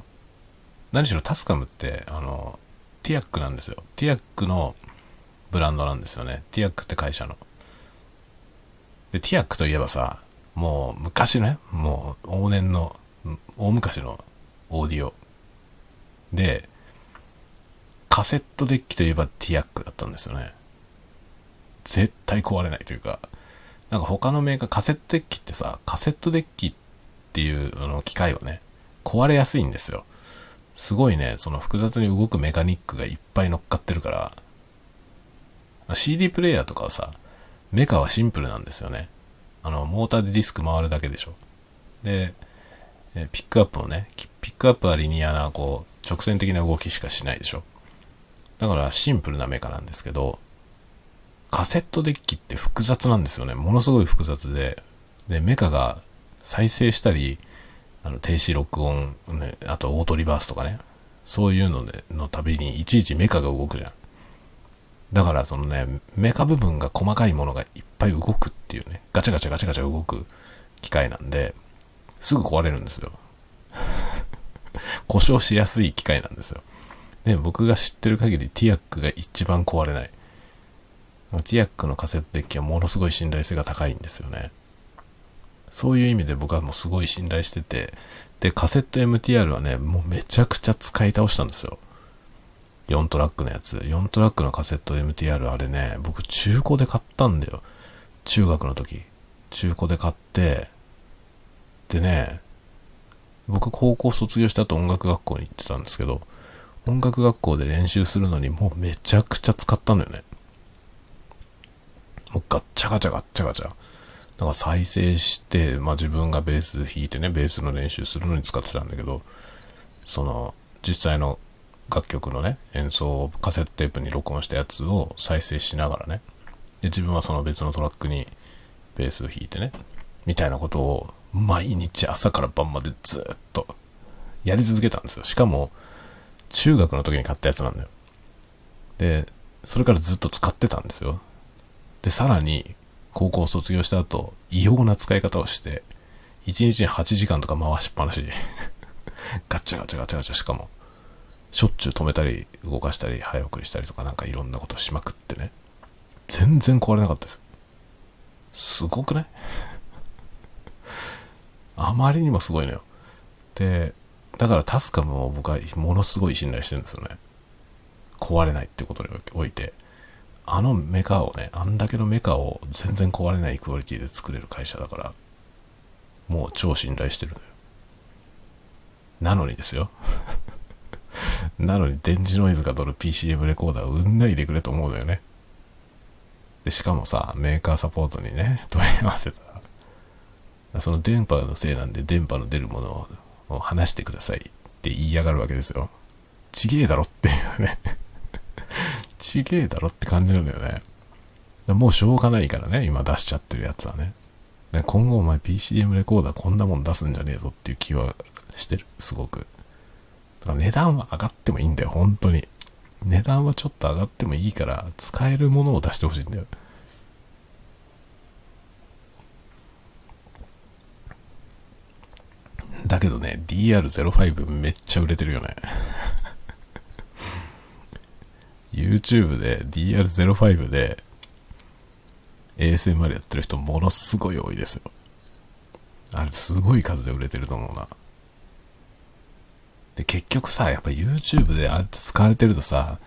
何しろタスカムって、あの、ティアックなんですよ。ティアックのブランドなんですよね。ティアックって会社の。で、ティアックといえばさ、もう昔ね、もう往年の、大昔のオーディオ。で、カセットデッキといえばティアックだったんですよね。絶対壊れないというか、なんか他のメーカー、カセットデッキってさ、カセットデッキっていうあの機械はね、壊れやすいんですよ。すごいね、その複雑に動くメカニックがいっぱい乗っかってるから、シーディー プレイヤーとかはさ、メカはシンプルなんですよね。あの、モーターでディスク回るだけでしょ。で、ピックアップもね、ピックアップはリニアな、こう、直線的な動きしかしないでしょ。だからシンプルなメカなんですけど、カセットデッキって複雑なんですよね。ものすごい複雑で。で、メカが再生したり、あの、停止録音、ね、あとオートリバースとかね。そういうので、のたびにいちいちメカが動くじゃん。だからそのね、メカ部分が細かいものがいっぱい動くっていうね。ガチャガチャガチャガチャ動く機械なんで、すぐ壊れるんですよ。故障しやすい機械なんですよ。で、僕が知ってる限りティアックが一番壊れない。ティアックのカセットデッキはものすごい信頼性が高いんですよね。そういう意味で僕はもうすごい信頼してて、で、カセット エムティーアール はね、もうめちゃくちゃ使い倒したんですよ。よんトラックのやつ。よんトラックのカセット エムティーアール あれね、僕中古で買ったんだよ。中学の時。中古で買って、でね、僕高校卒業した後音楽学校に行ってたんですけど、音楽学校で練習するのにもうめちゃくちゃ使ったのよね。もうガッチャガチャガッチャガチャ。なんか再生して、まあ自分がベース弾いてね、ベースの練習するのに使ってたんだけど、その、実際の楽曲のね、演奏をカセットテープに録音したやつを再生しながらね、で、自分はその別のトラックにベースを弾いてね、みたいなことを毎日朝から晩までずっとやり続けたんですよ。しかも、中学の時に買ったやつなんだよ。で、それからずっと使ってたんですよ。で、さらに、高校を卒業した後、異様な使い方をして、いちにちにはちじかんとか回しっぱなし。ガチャガチャガチャガチャ、しかも、しょっちゅう止めたり、動かしたり、早送りしたりとか、なんかいろんなことしまくってね。全然壊れなかったです。すごくねあまりにもすごいのよ。で、だからタスカムを僕はものすごい信頼してるんですよね。壊れないってことにおいて、あのメカをね、あんだけのメカを全然壊れないクオリティで作れる会社だから、もう超信頼してるのよ。なのにですよなのに電磁ノイズが取る ピーシーエム レコーダーをうんないでくれと思うのよね。でしかもさ、メーカーサポートにね問い合わせたら、その電波のせいなんで電波の出るものを話してくださいって言いやがるわけですよ。ちげえだろっていうねちげえだろって感じなんだよね。もうしょうがないからね、今出しちゃってるやつはね。今後お前 ピーシーエム レコーダーこんなもん出すんじゃねえぞっていう気はしてる、すごく。だから値段は上がってもいいんだよ、本当に。値段はちょっと上がってもいいから、使えるものを出してほしいんだよ。だけどね、ディーアールゼロファイブ めっちゃ売れてるよね。YouTube で ディーアールゼロファイブ で エーエスエムアール やってる人ものすごい多いですよ。あれすごい数で売れてると思うな。で結局さ、やっぱ YouTube であれ使われてるとさ、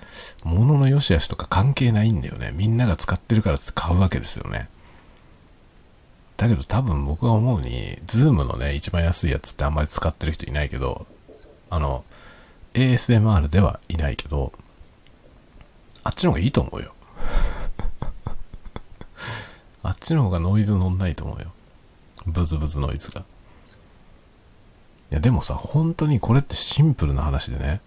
物の良し悪しとか関係ないんだよね。みんなが使ってるから買うわけですよね。だけど多分僕が思うに Zoom のね一番安いやつってあんまり使ってる人いないけど、あの エーエスエムアール ではいないけど、あっちの方がいいと思うよあっちの方がノイズ乗んないと思うよ、ブズブズノイズが。いやでもさ、本当にこれってシンプルな話でね、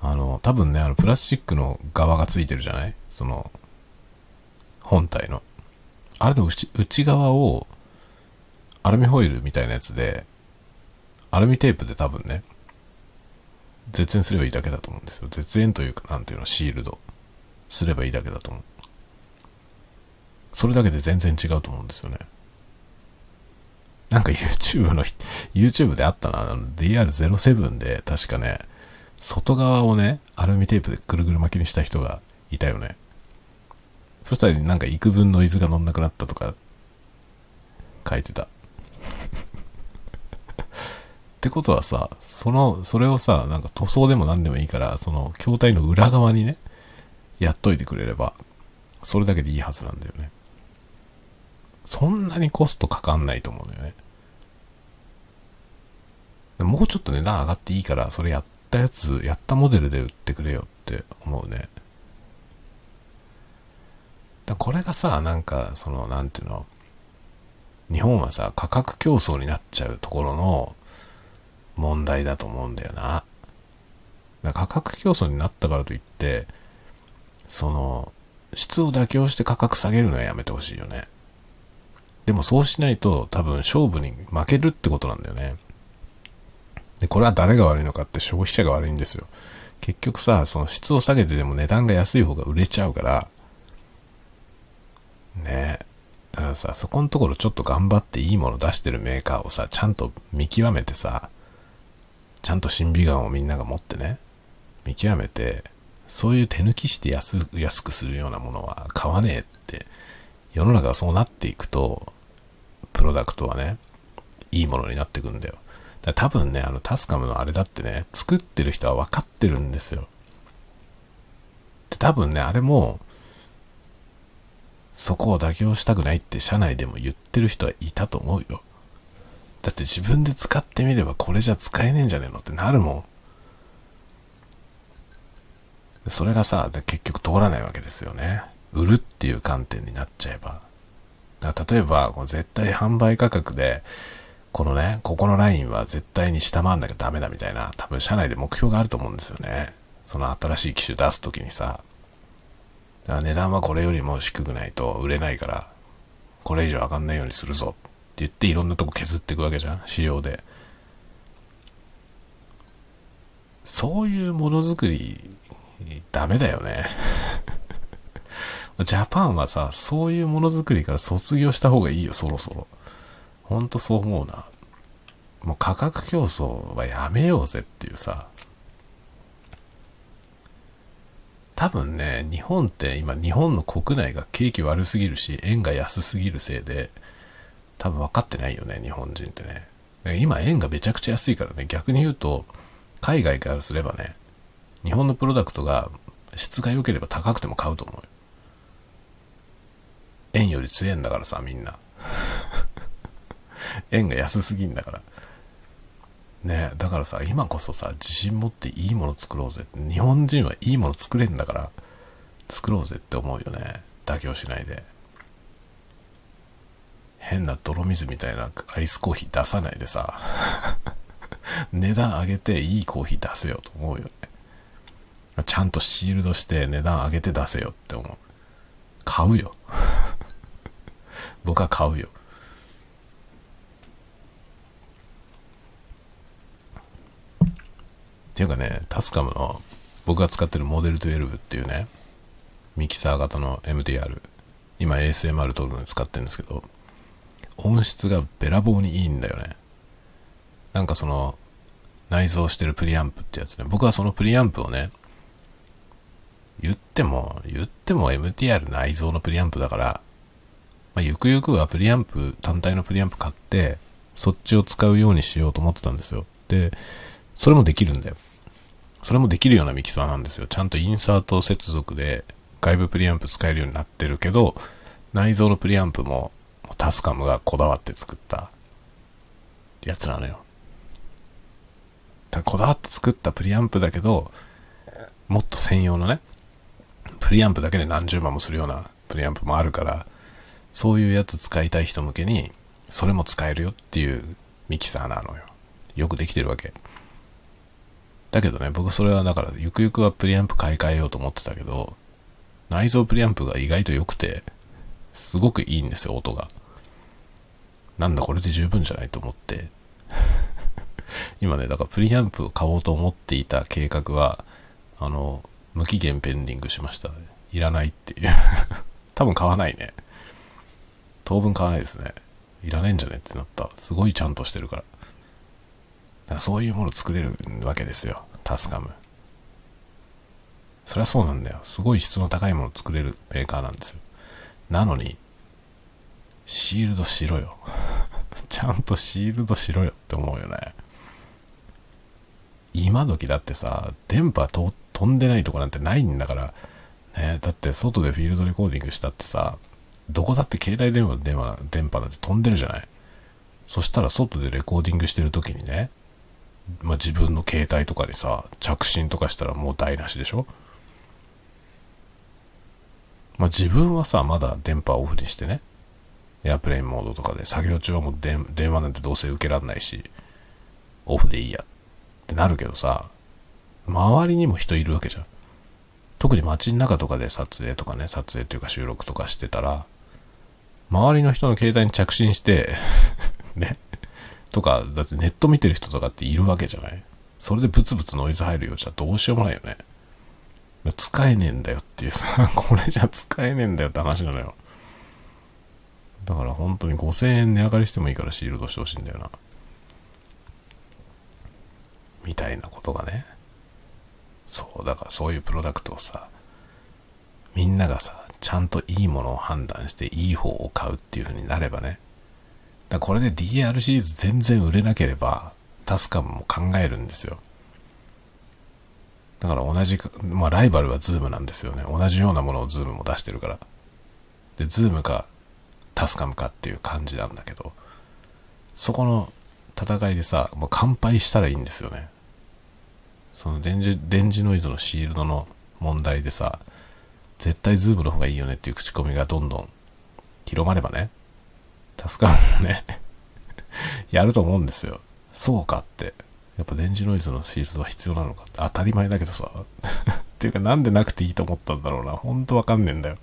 あの多分ね、あのプラスチックの側がついてるじゃない、その本体のあれの内、内側をアルミホイルみたいなやつでアルミテープで多分ね絶縁すればいいだけだと思うんですよ。絶縁というかなんていうの、シールドすればいいだけだと思う。それだけで全然違うと思うんですよね。なんか YouTube の YouTube であったな、あの ディーアールゼロセブン で確かね外側をねアルミテープでぐるぐる巻きにした人がいたよね。そしたらなんか幾分ノイズが乗んなくなったとか書いてたってことはさ、そのそれをさ、なんか塗装でも何でもいいから、その筐体の裏側にねやっといてくれればそれだけでいいはずなんだよね。そんなにコストかかんないと思うんだよね。もうちょっと値段上がっていいから、それやったやつやったモデルで売ってくれよって思うね。だこれがさ、なんかそのなんていうの、日本はさ価格競争になっちゃうところの問題だと思うんだよな。だ価格競争になったからといってその質を妥協して価格下げるのはやめてほしいよね。でもそうしないと多分勝負に負けるってことなんだよね。でこれは誰が悪いのかって、消費者が悪いんですよ。結局さ、その質を下げてでも値段が安い方が売れちゃうからね。だからさ、そこのところちょっと頑張っていいもの出してるメーカーをさちゃんと見極めてさ、ちゃんと審美眼をみんなが持ってね見極めて、そういう手抜きして 安, 安くするようなものは買わねえって、世の中がそうなっていくとプロダクトはねいいものになってくんだよ。だ多分ね、あのタスカムのあれだってね作ってる人は分かってるんですよ。で多分ね、あれもそこを妥協したくないって社内でも言ってる人はいたと思うよ。だって自分で使ってみればこれじゃ使えねえんじゃねえのってなるもん。それがさ、結局通らないわけですよね。売るっていう観点になっちゃえば。だから例えば、絶対販売価格で、このね、ここのラインは絶対に下回んなきゃダメだみたいな、多分社内で目標があると思うんですよね。その新しい機種出すときにさ。だから値段はこれよりも低くないと売れないから、これ以上上がんないようにするぞって言っていろんなとこ削っていくわけじゃん、仕様で。そういうものづくり、ダメだよねジャパンはさ、そういうものづくりから卒業した方がいいよ、そろそろ。ほんとそう思うな。もう価格競争はやめようぜっていうさ。多分ね、日本って今、日本の国内が景気悪すぎるし円が安すぎるせいで多分分かってないよね、日本人ってね。今円がめちゃくちゃ安いからね、逆に言うと海外からすればね、日本のプロダクトが質が良ければ高くても買うと思うよ。円より強いんだからさ、みんな。円が安すぎんだから。ねえ、だからさ、今こそさ、自信持っていいもの作ろうぜ。日本人はいいもの作れんだから、作ろうぜって思うよね。妥協しないで。変な泥水みたいなアイスコーヒー出さないでさ、値段上げていいコーヒー出せよと思うよね。ちゃんとシールドして値段上げて出せよって思う。買うよ。僕は買うよ。っていうかね、タスカムの僕が使ってるモデルじゅうにっていうね、ミキサー型の エムディーアール、 今 エーエスエムアール 撮るのに使ってるんですけど、音質がべらぼうにいいんだよね。なんかその内蔵してるプリアンプってやつね。僕はそのプリアンプをね、言っても言っても エムティーアール 内蔵のプリアンプだから、まあ、ゆくゆくはプリアンプ単体のプリアンプ買ってそっちを使うようにしようと思ってたんですよ。で、それもできるんだよ。それもできるようなミキサーなんですよ。ちゃんとインサート接続で外部プリアンプ使えるようになってるけど、内蔵のプリアンプもタスカムがこだわって作ったやつなのよ。だこだわって作ったプリアンプだけど、もっと専用のね、プリアンプだけで何十万もするようなプリアンプもあるから、そういうやつ使いたい人向けに、それも使えるよっていうミキサーなのよ。よくできてるわけ。だけどね、僕それはだから、ゆくゆくはプリアンプ買い替えようと思ってたけど、内蔵プリアンプが意外と良くて、すごくいいんですよ、音が。なんだこれで十分じゃないと思って。今ね、だからプリアンプを買おうと思っていた計画は、あの、無期限ペンディングしました。いらないっていう。多分買わないね。当分買わないですね。いらないんじゃねってなった。すごいちゃんとしてるから。だからそういうもの作れるわけですよ、タスカム。そりゃそうなんだよ。すごい質の高いもの作れるメーカーなんですよ。なのに、シールドしろよ。ちゃんとシールドしろよって思うよね。今時だってさ、電波と飛んでないとこなんてないんだから、ね、だって外でフィールドレコーディングしたってさ、どこだって携帯電話の電話、電波なんて飛んでるじゃない。そしたら外でレコーディングしてる時にね、まあ、自分の携帯とかでさ、着信とかしたらもう台無しでしょ。まあ、自分はさ、まだ電波をオフにしてね、エアプレインモードとかで作業中はもう電話なんてどうせ受けられないし、オフでいいやってなるけどさ、周りにも人いるわけじゃん。特に街の中とかで撮影とかね、撮影というか収録とかしてたら、周りの人の携帯に着信してね、とか、だってネット見てる人とかっているわけじゃない。それでブツブツノイズ入るようじゃどうしようもないよね。使えねえんだよっていうさ、これじゃ使えねえんだよって話なのよ。だから本当にごせんえん値上がりしてもいいからシールドしてほしいんだよな、みたいなことがね。そう、だからそういうプロダクトをさ、みんながさ、ちゃんといいものを判断していい方を買うっていう風になればね。だからこれで ディーエーアール シリーズ全然売れなければ、タスカムも考えるんですよ。だから同じ、まあライバルはズームなんですよね。同じようなものをズームも出してるから。で、ズームかタスカムかっていう感じなんだけど、そこの戦いでさ、もう完敗したらいいんですよね。その電磁、電磁ノイズのシールドの問題でさ、絶対ズームの方がいいよねっていう口コミがどんどん広まればね、タスカムもね、やると思うんですよ。そうかって。やっぱ電磁ノイズのシールドは必要なのかって当たり前だけどさっていうか、なんでなくていいと思ったんだろうな。ほんとわかんねえんだよ。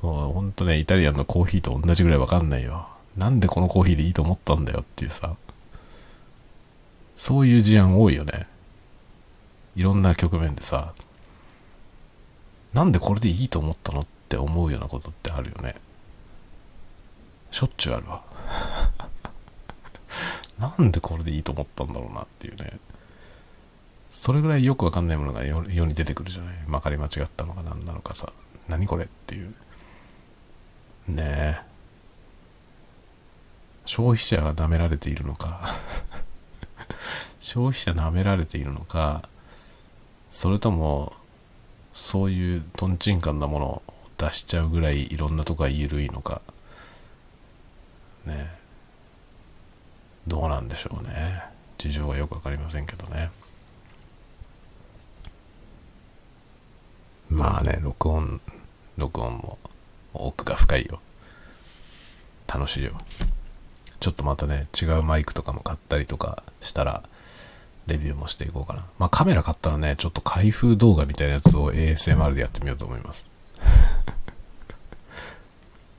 そう、ほんとね、イタリアンのコーヒーと同じぐらいわかんないよ。なんでこのコーヒーでいいと思ったんだよっていうさ、そういう事案多いよね。いろんな局面でさ、なんでこれでいいと思ったのって思うようなことってあるよね。しょっちゅうあるわなんでこれでいいと思ったんだろうなっていうね。それぐらいよくわかんないものが世に出てくるじゃない。まかり間違ったのか何なのかさ、何これっていうねえ。消費者が舐められているのか消費者舐められているのか、それともそういうトンチンカンなものを出しちゃうぐらいいろんなとこが緩いのかね、どうなんでしょうね。事情はよくわかりませんけどね。まあね、録音録音も奥が深いよ。楽しいよ。ちょっとまたね、違うマイクとかも買ったりとかしたらレビューもしていこうかな。まあカメラ買ったらね、ちょっと開封動画みたいなやつを エーエスエムアール でやってみようと思いますい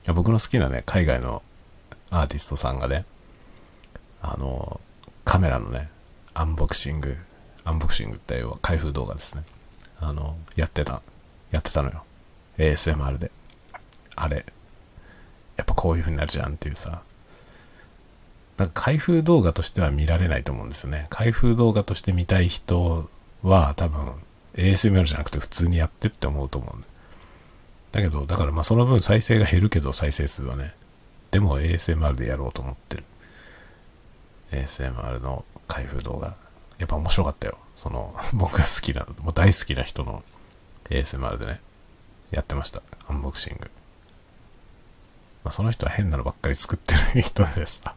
や、僕の好きなね、海外のアーティストさんがね、あのカメラのね、アンボクシングアンボクシングって要は開封動画ですね、あのやってたやってたのよ、 エーエスエムアール で。あれやっぱこういう風になるじゃんっていうさ、なんか開封動画としては見られないと思うんですよね。開封動画として見たい人は多分 エーエスエムアール じゃなくて普通にやってって思うと思うんだ。だけどだからまあその分再生が減るけど、再生数はね、でも エーエスエムアール でやろうと思ってる。 エーエスエムアール の開封動画やっぱ面白かったよ。その僕が好きな、もう大好きな人の エーエスエムアール でねやってました、アンボクシング。まあ、その人は変なのばっかり作ってる人でさ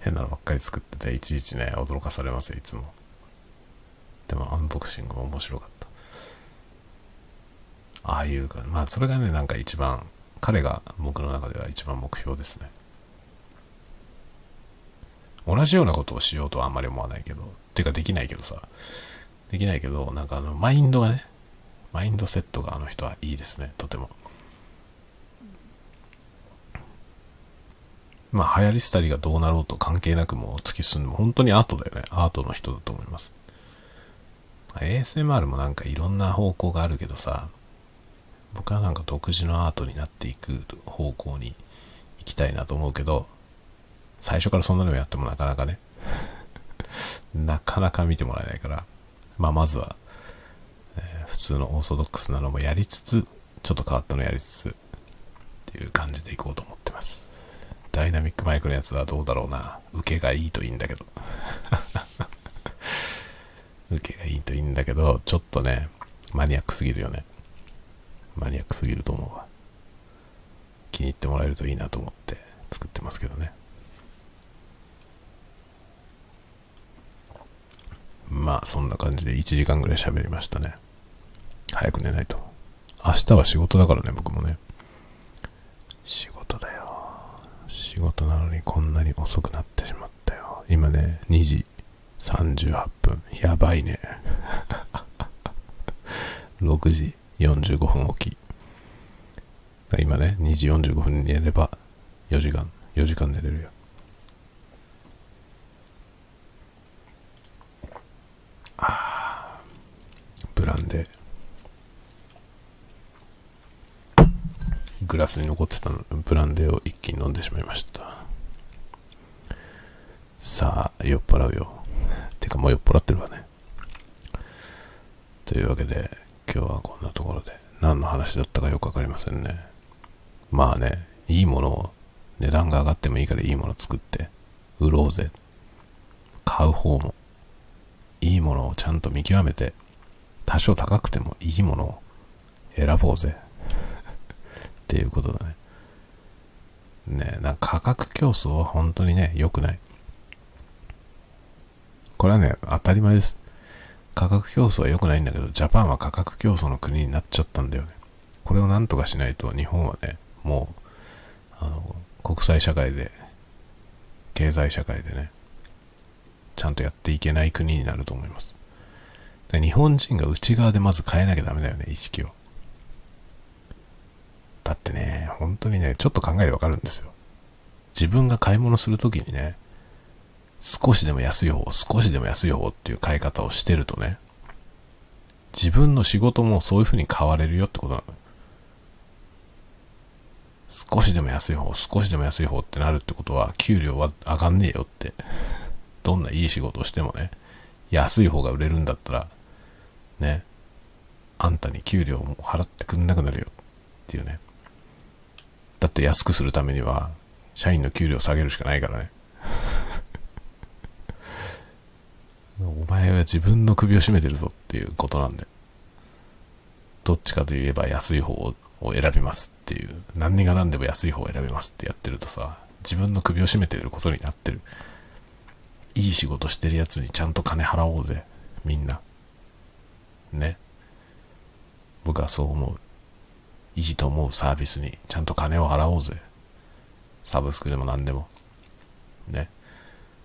変なのばっかり作ってて、いちいちね驚かされますよいつも。でもアンボクシングも面白かった。ああいうか、まあそれがね、なんか一番彼が僕の中では一番目標ですね。同じようなことをしようとはあんまり思わないけど、てかできないけどさ、できないけど、なんかあのマインドがね、マインドセットがあの人はいいですね、とても。まあ流行り廃りがどうなろうと関係なく、もう突き進んでも本当にアートだよね。アートの人だと思います。 エーエスエムアール もなんかいろんな方向があるけどさ、僕はなんか独自のアートになっていく方向に行きたいなと思うけど、最初からそんなのやってもなかなかねなかなか見てもらえないから、まあまずは、えー、普通のオーソドックスなのもやりつつ、ちょっと変わったのやりつつっていう感じでいこうと思ってます。ダイナミックマイクのやつはどうだろうな。受けがいいといいんだけど受けがいいといいんだけど、ちょっとねマニアックすぎるよね。マニアックすぎると思うわ。気に入ってもらえるといいなと思って作ってますけどね。まあそんな感じでいちじかんぐらい喋りましたね。早く寝ないと。明日は仕事だからね、僕もね。仕事だよ。仕事なのにこんなに遅くなってしまったよ。今ねにじさんじゅうはっぷん。やばいねろくじよんじゅうごふん起き。今ねにじよんじゅうごふんに寝ればよじかん、よじかん寝れるよ。あー、ブランデー、グラスに残ってたのブランデーを一気に飲んでしまいました。さあ酔っ払うよ。てかもう酔っ払ってるわね。というわけで今日はこんなところで、何の話だったかよくわかりませんね。まあね、いいものを、値段が上がってもいいからいいもの作って売ろうぜ。買う方もいいものをちゃんと見極めて、多少高くてもいいものを選ぼうぜっていうことだね。ね、なんか価格競争は本当にね良くない。これはね当たり前です。価格競争は良くないんだけど、ジャパンは価格競争の国になっちゃったんだよね。これをなんとかしないと日本はね、もうあの国際社会で、経済社会でね、ちゃんとやっていけない国になると思います。日本人が内側でまず変えなきゃダメだよね、意識を。だってね、本当にね、ちょっと考えればわかるんですよ。自分が買い物するときにね、少しでも安い方、少しでも安い方っていう買い方をしてるとね、自分の仕事もそういう風に変われるよってことなの。少しでも安い方、少しでも安い方ってなるってことは、給料は上がんねえよって。どんないい仕事をしてもね、安い方が売れるんだったら、ね、あんたに給料も払ってくんなくなるよっていうね。だって安くするためには、社員の給料下げるしかないからね。前は自分の首を絞めてるぞっていうことなんで、どっちかといえば安い方を選びますっていう、何にが何でも安い方を選びますってやってるとさ、自分の首を絞めてることになってる。いい仕事してるやつにちゃんと金払おうぜ、みんなね。僕はそう思う。いいと思うサービスにちゃんと金を払おうぜ。サブスクでも何でもね、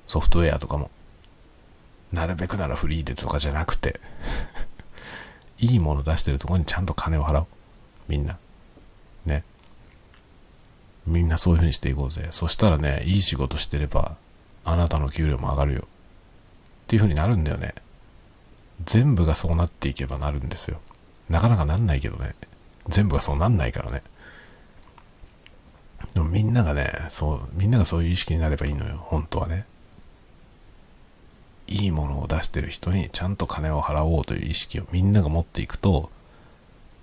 ソフトウェアとかもなるべくならフリーでとかじゃなくていいもの出してるところにちゃんと金を払う、みんなね。みんなそういう風にしていこうぜ。そしたらね、いい仕事してればあなたの給料も上がるよっていう風になるんだよね。全部がそうなっていけばなるんですよ。なかなかなんないけどね、全部がそうなんないからね。でもみんながね、そう、みんながそういう意識になればいいのよ、本当はね。いいものを出してる人にちゃんと金を払おうという意識をみんなが持っていくと、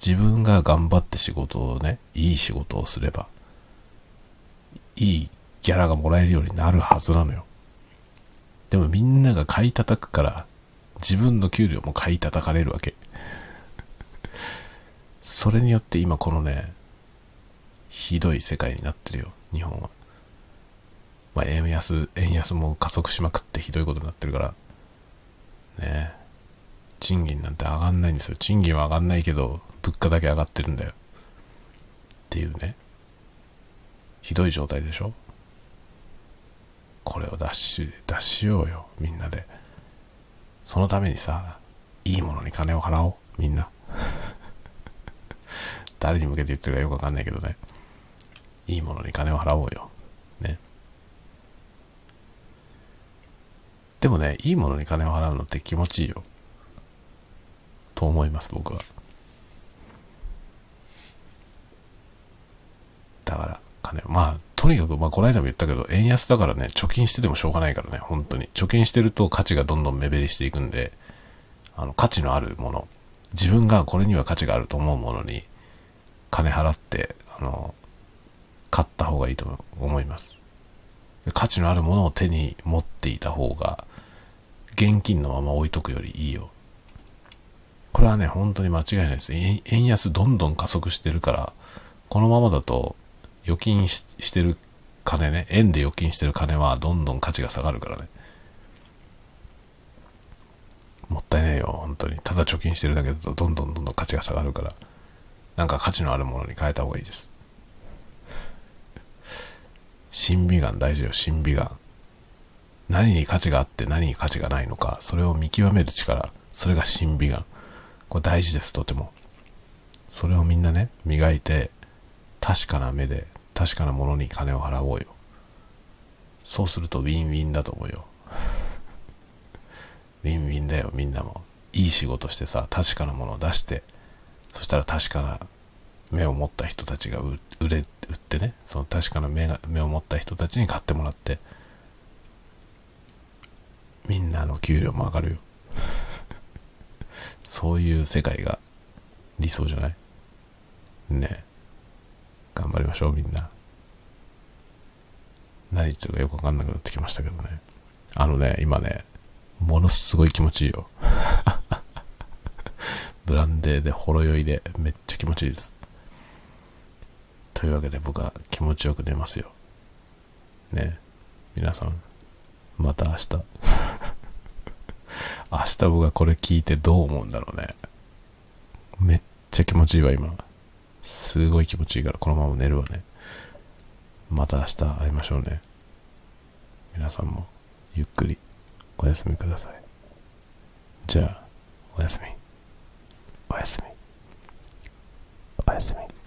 自分が頑張って仕事をね、いい仕事をすれば、いいギャラがもらえるようになるはずなのよ。でもみんなが買い叩くから、自分の給料も買い叩かれるわけ。それによって今このね、ひどい世界になってるよ、日本は。まあ、円安、円安も加速しまくってひどいことになってるから、ねえ、賃金なんて上がんないんですよ。賃金は上がんないけど、物価だけ上がってるんだよ。っていうね、ひどい状態でしょ。これを脱し、脱しようよ、みんなで。そのためにさ、いいものに金を払おう、みんな。誰に向けて言ってるかよくわかんないけどね。いいものに金を払おうよ。ね。でもね、いいものに金を払うのって気持ちいいよ。と思います、僕は。だから、金を。まあ、とにかく、まあ、この間も言ったけど、円安だからね、貯金しててもしょうがないからね、本当に。貯金してると価値がどんどん目減りしていくんで、あの、価値のあるもの。自分がこれには価値があると思うものに、金払って、あの、買った方がいいと思います。価値のあるものを手に持っていた方が、現金のまま置いとくよりいいよ。これはね、本当に間違いないです。円安どんどん加速してるから、このままだと、預金 し, してる金ね、円で預金してる金はどんどん価値が下がるからね。もったいねえよ、本当に。ただ貯金してるだけだとどんどんどんどん価値が下がるから、なんか価値のあるものに変えた方がいいです。審美眼大事よ、審美眼。何に価値があって何に価値がないのか、それを見極める力、それが審美眼。これ大事です、とても。それをみんなね、磨いて、確かな目で、確かなものに金を払おうよ。そうするとウィンウィンだと思うよ。ウィンウィンだよ、みんなも。いい仕事してさ、確かなものを出して、そしたら確かな目を持った人たちが売れ、売ってね、その確かな目が、目を持った人たちに買ってもらって、みんなの給料も上がるよ。そういう世界が理想じゃない？ねえ。頑張りましょう、みんな。何言ってるかよくわかんなくなってきましたけどね。あのね、今ね、ものすごい気持ちいいよ。ブランデーでほろ酔いでめっちゃ気持ちいいです。というわけで僕は気持ちよく寝ますよ。ね、皆さん、また明日。明日僕がこれ聞いてどう思うんだろうね。めっちゃ気持ちいいわ、今。すごい気持ちいいからこのまま寝るわね。また明日会いましょうね。皆さんもゆっくりお休みください。じゃあ、おやすみ。おやすみ。おやすみ。